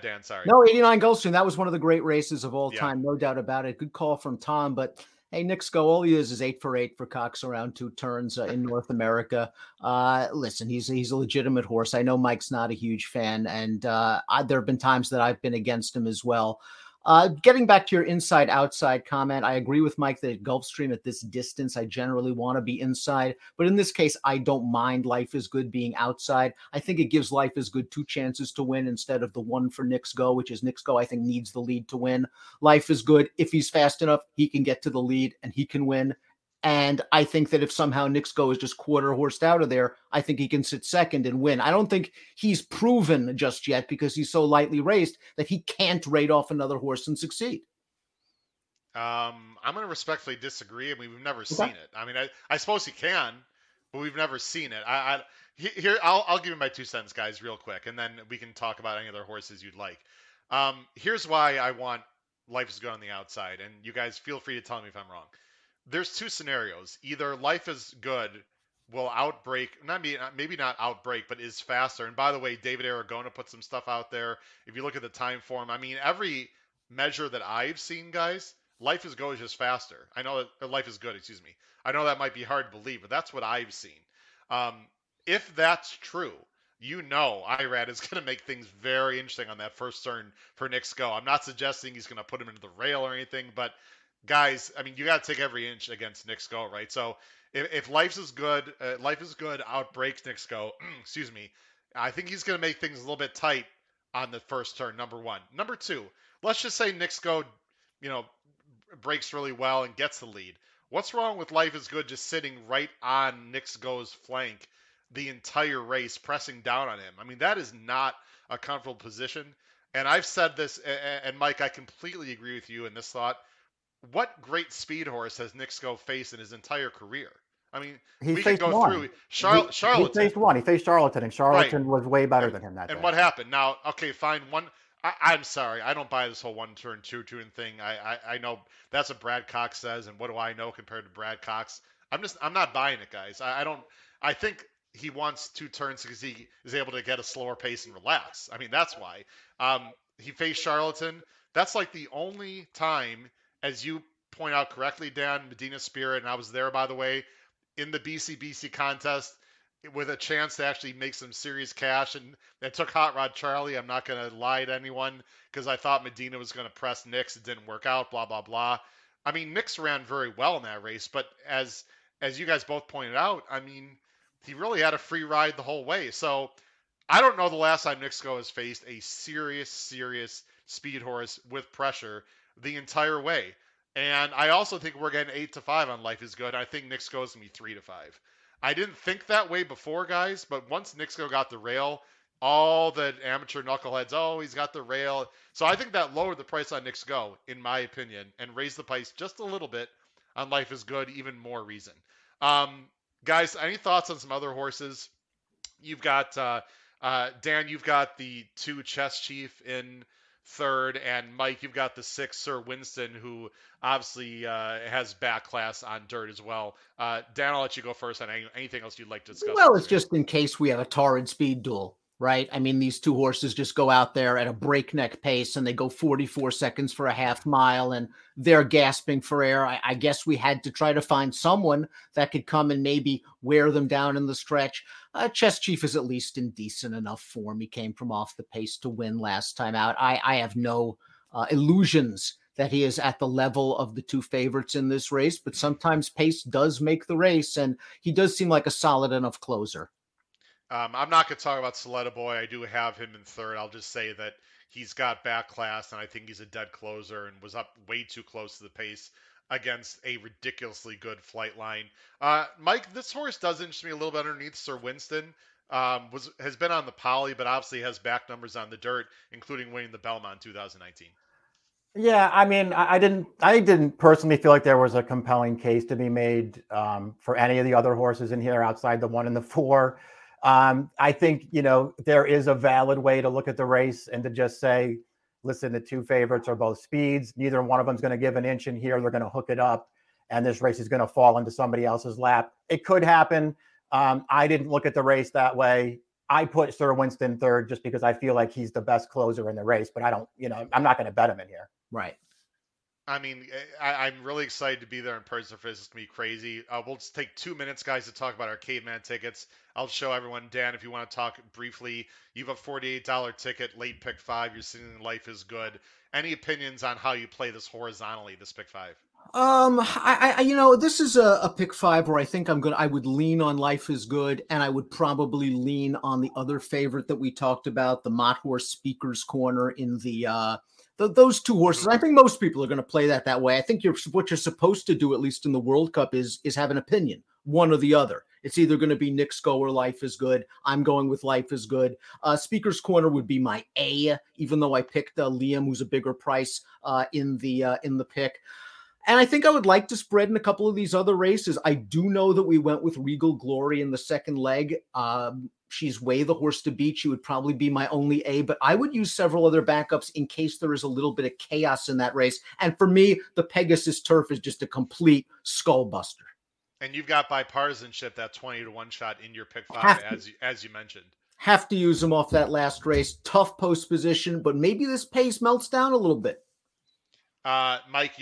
Dan. Sorry. No, 89 Gulfstream. That was one of the great races of all time, no doubt about it. Good call from Tom. But hey, Knicks Go all he is 8 for 8 for Cox around 2 turns in North America. Listen, he's a legitimate horse. I know Mike's not a huge fan, and there have been times that I've been against him as well. Getting back to your inside-outside comment, I agree with Mike that at Gulfstream at this distance, I generally want to be inside. But in this case, I don't mind Life Is Good being outside. I think it gives Life Is Good 2 chances to win instead of the one for Knicks Go, which is Knicks Go, I think, needs the lead to win. Life Is Good, if he's fast enough, he can get to the lead and he can win. And I think that if somehow Knicks Go is just quarter-horsed out of there, I think he can sit second and win. I don't think he's proven just yet because he's so lightly raced that he can't rate off another horse and succeed. I'm going to respectfully disagree. I mean, we've never seen it. I mean, I suppose he can, but we've never seen it. I'll give you my 2 cents, guys, real quick, and then we can talk about any other horses you'd like. Here's why I want Life Is Good on the outside, and you guys feel free to tell me if I'm wrong. There's 2 scenarios. Either Life Is Good will outbreak, maybe not outbreak, but is faster. And by the way, David Aragona put some stuff out there. If you look at the time form, I mean, every measure that I've seen, guys, Life Is Good is just faster. I know that Life Is Good, excuse me. I know that might be hard to believe, but that's what I've seen. If that's true, Irad is going to make things very interesting on that first turn for Knicks Go. I'm not suggesting he's going to put him into the rail or anything, but guys, I mean, you got to take every inch against Knicks Go, right? So if Life Is Good outbreaks Knicks Go, excuse me, I think he's going to make things a little bit tight on the first turn, number one. Number two, let's just say Knicks Go, breaks really well and gets the lead. What's wrong with Life Is Good just sitting right on Knicks Go's flank the entire race, pressing down on him? I mean, that is not a comfortable position. And I've said this, and Mike, I completely agree with you in this thought. What great speed horse has Knicks Go faced in his entire career? I mean, we can go through Charlatan. He faced one. He faced Charlatan, and Charlatan was way better than him that day. And what happened? Now, okay, fine. I'm sorry. I don't buy this whole 1-turn, 2-turn thing. I know that's what Brad Cox says, and what do I know compared to Brad Cox? I'm not buying it, guys. I think he wants 2 turns because he is able to get a slower pace and relax. I mean, that's why. He faced Charlatan. That's like the only time, as you point out correctly, Dan, Medina Spirit, and I was there, by the way, in the BCBC contest with a chance to actually make some serious cash. And that took Hot Rod Charlie. I'm not going to lie to anyone because I thought Medina was going to press Knicks. It didn't work out, blah, blah, blah. I mean, Knicks ran very well in that race. But as you guys both pointed out, I mean, he really had a free ride the whole way. So I don't know the last time Knicks Go has faced a serious, serious speed horse with pressure the entire way. And I also think we're getting 8 to 5 on Life Is Good. I think Knicks Go is going to be 3 to 5. I didn't think that way before, guys, but once Knicks Go got the rail, all the amateur knuckleheads, oh, he's got the rail. So I think that lowered the price on Knicks Go, in my opinion, and raised the price just a little bit on Life is Good, even more reason. Guys, any thoughts on some other horses? You've got, Dan, you've got the 2 Chess Chief in third, and Mike, you've got the 6 Sir Winston, who obviously has back class on dirt as well. Dan, I'll let you go first on anything else you'd like to discuss. Well, it's just in case we have a tar and speed duel, right? I mean, these two horses just go out there at a breakneck pace, and they go 44 seconds for a half mile, and they're gasping for air. I guess we had to try to find someone that could come and maybe wear them down in the stretch. Chess Chief is at least in decent enough form. He came from off the pace to win last time out. I have no illusions that he is at the level of the two favorites in this race, but sometimes pace does make the race, and he does seem like a solid enough closer. I'm not going to talk about Soletta Boy. I do have him in third. I'll just say that he's got back class, and I think he's a dead closer and was up way too close to the pace against a ridiculously good flight line. Mike, this horse does interest me a little bit underneath Sir Winston. Has been on the poly, but obviously has back numbers on the dirt, including winning the Belmont 2019. Yeah, I mean, I didn't personally feel like there was a compelling case to be made for any of the other horses in here outside the 1 and the 4. I think, you know, there is a valid way to look at the race and to just say, listen, the two favorites are both speeds. Neither one of them is going to give an inch in here. They're going to hook it up, and this race is going to fall into somebody else's lap. It could happen. I didn't look at the race that way. I put Sir Winston third just because I feel like he's the best closer in the race, but I don't, you know, I'm not going to bet him in here. Right. I mean, I'm really excited to be there in person for this. It's going to be crazy. We'll just take 2 minutes, guys, to talk about our Caveman tickets. I'll show everyone. Dan, if you want to talk briefly, you have a $48 ticket, late pick 5. You're sitting in Life is Good. Any opinions on how you play this horizontally, this pick 5? I you know, this is a pick 5 where I think I would lean on Life is Good, and I would probably lean on the other favorite that we talked about, the Mott Horse Speaker's Corner in the, those two horses. I think most people are going to play that way. I think what you're supposed to do, at least in the World Cup, is have an opinion, one or the other. It's either going to be Knicks Go or Life is Good. I'm going with Life is Good. Speaker's Corner would be my A, even though I picked Liam, who's a bigger price in the pick. And I think I would like to spread in a couple of these other races. I do know that we went with Regal Glory in the second leg. She's way the horse to beat. She would probably be my only A, but I would use several other backups in case there is a little bit of chaos in that race. And for me, the Pegasus Turf is just a complete skull buster. And you've got Bipartisanship, that 20-to-1 shot in your pick 5, as you mentioned. Have to use him off that last race. Tough post position, but maybe this pace melts down a little bit. Mike,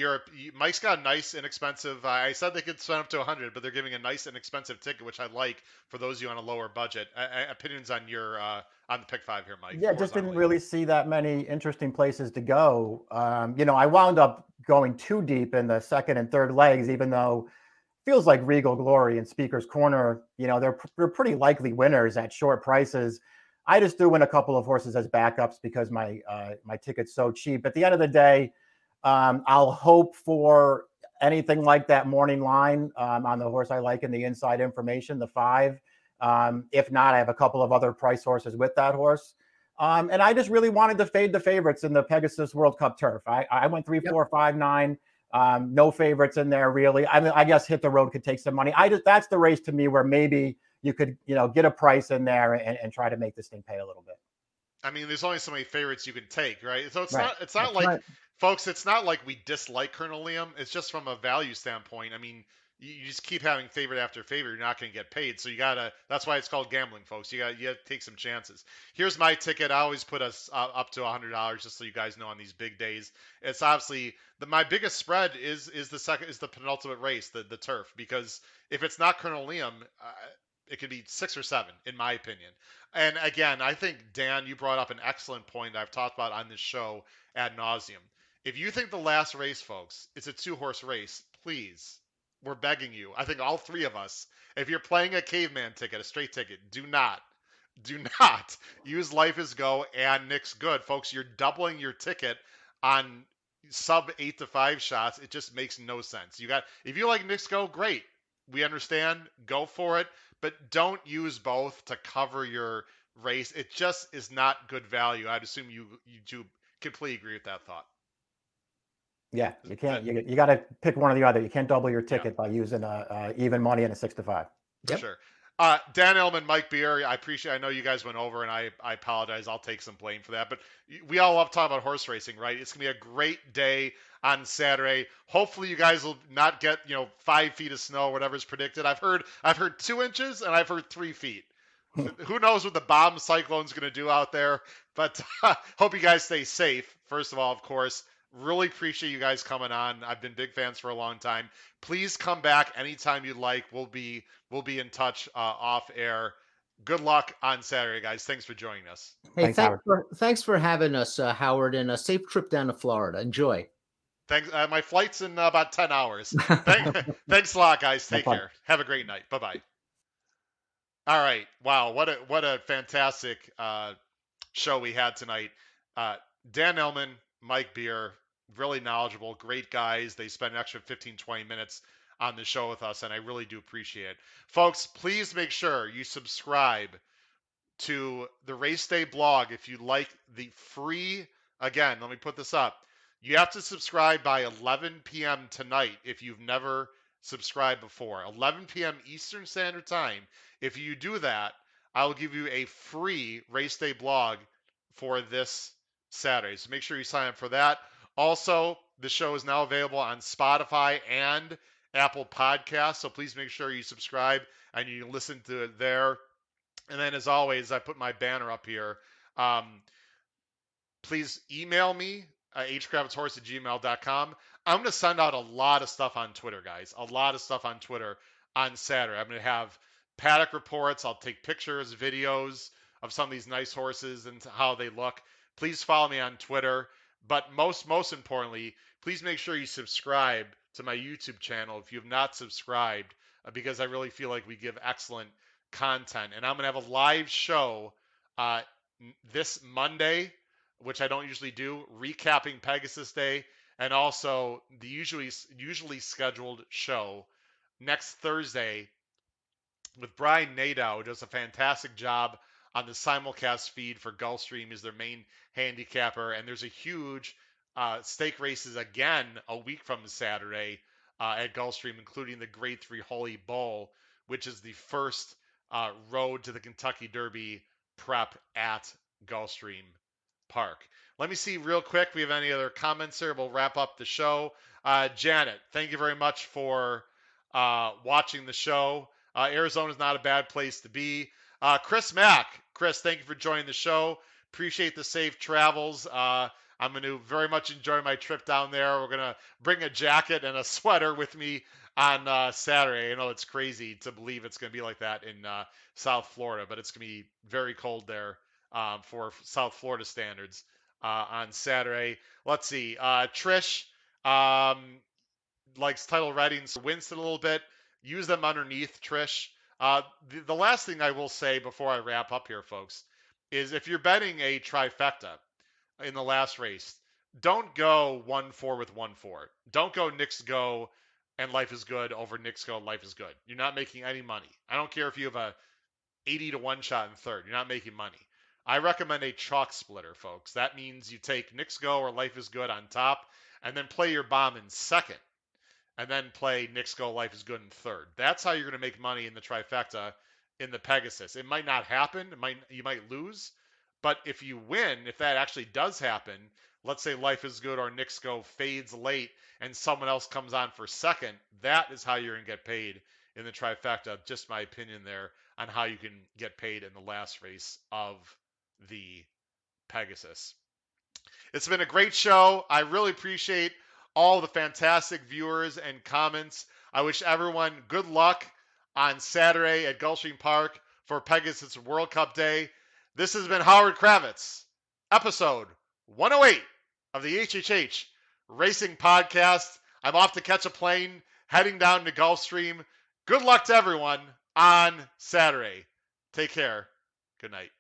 Mike's got a nice, inexpensive. I said they could spend up to 100, but they're giving a nice, inexpensive ticket, which I like for those of you on a lower budget. Opinions on your on the pick 5 here, Mike? Yeah, just didn't really see that many interesting places to go. You know, I wound up going too deep in the second and third legs, even though it feels like Regal Glory and Speaker's Corner, you know, they're pretty likely winners at short prices. I just threw in a couple of horses as backups because my ticket's so cheap. At the end of the day, I'll hope for anything like that morning line on the horse I like in the inside information, the 5. If not, I have a couple of other price horses with that horse. And I just really wanted to fade the favorites in the Pegasus World Cup turf. I went 3, 4, 5, 9. No favorites in there, really. I mean, I guess Hit the Road could take some money. That's the race to me where maybe you could, you know, get a price in there and try to make this thing pay a little bit. I mean, there's only so many favorites you can take, right? So it's not like folks, it's not like we dislike Colonel Liam. It's just from a value standpoint. I mean, you just keep having favorite after favorite. You're not going to get paid. So that's why it's called gambling, folks. You gotta take some chances. Here's my ticket. I always put us up to $100 just so you guys know on these big days. It's obviously my biggest spread is the penultimate race, the turf, because if it's not Colonel Liam, it could be 6 or 7, in my opinion. And again, I think, Dan, you brought up an excellent point I've talked about on this show ad nauseum. If you think the last race, folks, it's a 2-horse race, please, we're begging you. I think all 3 of us, if you're playing a Caveman ticket, a straight ticket, do not use Life is Go and Knicks Good. Folks, you're doubling your ticket on sub 8-to-5 shots. It just makes no sense. If you like Knicks Go, great. We understand. Go for it. But don't use both to cover your race. It just is not good value. I'd assume you do completely agree with that thought. Yeah, you can't. You got to pick one or the other. You can't double your ticket by using even money and a 6-5. Yep. Sure. Dan Elman, Mike Bieri, I appreciate. I know you guys went over, and I apologize. I'll take some blame for that. But we all love talking about horse racing, right? It's gonna be a great day on Saturday. Hopefully, you guys will not get 5 feet of snow, whatever's predicted. I've heard 2 inches, and I've heard 3 feet. Who knows what the bomb cyclone's gonna do out there? But hope you guys stay safe. First of all, of course. Really appreciate you guys coming on. I've been big fans for a long time. Please come back anytime you'd like. We'll be in touch off air. Good luck on Saturday, guys. Thanks for joining us. Hey, thanks for having us, Howard, and a safe trip down to Florida. Enjoy. Thanks. My flight's in about 10 hours. Thanks a lot, guys. Take care. Have a great night. Bye-bye. All right. Wow. What a fantastic show we had tonight. Dan Elman, Mike Bieri, really knowledgeable, great guys. They spent an extra 15, 20 minutes on the show with us, and I really do appreciate it. Folks, please make sure you subscribe to the Race Day blog if you like the free. Again, let me put this up. You have to subscribe by 11 p.m. tonight if you've never subscribed before. 11 p.m. Eastern Standard Time. If you do that, I'll give you a free Race Day blog for this Saturday. So make sure you sign up for that. Also, the show is now available on Spotify and Apple Podcasts. So please make sure you subscribe and you listen to it there. And then, as always, I put my banner up here. Please email me at hkravitzhorse@gmail.com. I'm going to send out a lot of stuff on Twitter, guys. A lot of stuff on Twitter on Saturday. I'm going to have paddock reports. I'll take pictures, videos of some of these nice horses and how they look. Please follow me on Twitter. But most importantly, please make sure you subscribe to my YouTube channel if you have not subscribed, because I really feel like we give excellent content. And I'm going to have a live show this Monday, which I don't usually do, recapping Pegasus Day, and also the usually scheduled show next Thursday with Brian Nadeau, who does a fantastic job on the simulcast feed for Gulfstream is their main handicapper. And there's a huge stake races again a week from Saturday at Gulfstream, including the Grade 3 Holy Bull, which is the first road to the Kentucky Derby prep at Gulfstream Park. Let me see real quick. We have any other comments here? We'll wrap up the show. Janet, thank you very much for watching the show. Arizona is not a bad place to be. Chris Mack. Chris, thank you for joining the show. Appreciate the safe travels. I'm going to very much enjoy my trip down there. We're going to bring a jacket and a sweater with me on Saturday. I know it's crazy to believe it's going to be like that in South Florida, but it's going to be very cold there for South Florida standards on Saturday. Let's see. Trish likes title writings. Winston a little bit. Use them underneath, Trish. The last thing I will say before I wrap up here, folks, is if you're betting a trifecta in the last race, don't go 1-4 with 1-4. Don't go Knicks Go and Life is Good over Knicks Go and Life is Good. You're not making any money. I don't care if you have a 80-to-1 shot in third. You're not making money. I recommend a chalk splitter, folks. That means you take Knicks Go or Life is Good on top and then play your bomb in second. And then play Knicks Go, Life is Good in third. That's how you're going to make money in the trifecta in the Pegasus. It might not happen. You might lose. But if you win, if that actually does happen, let's say Life is Good or Knicks Go fades late and someone else comes on for second, that is how you're going to get paid in the trifecta. Just my opinion there on how you can get paid in the last race of the Pegasus. It's been a great show. I really appreciate all the fantastic viewers and comments. I wish everyone good luck on Saturday at Gulfstream Park for Pegasus World Cup Day. This has been Howard Kravitz, episode 108 of the HHH Racing Podcast. I'm off to catch a plane heading down to Gulfstream. Good luck to everyone on Saturday. Take care. Good night.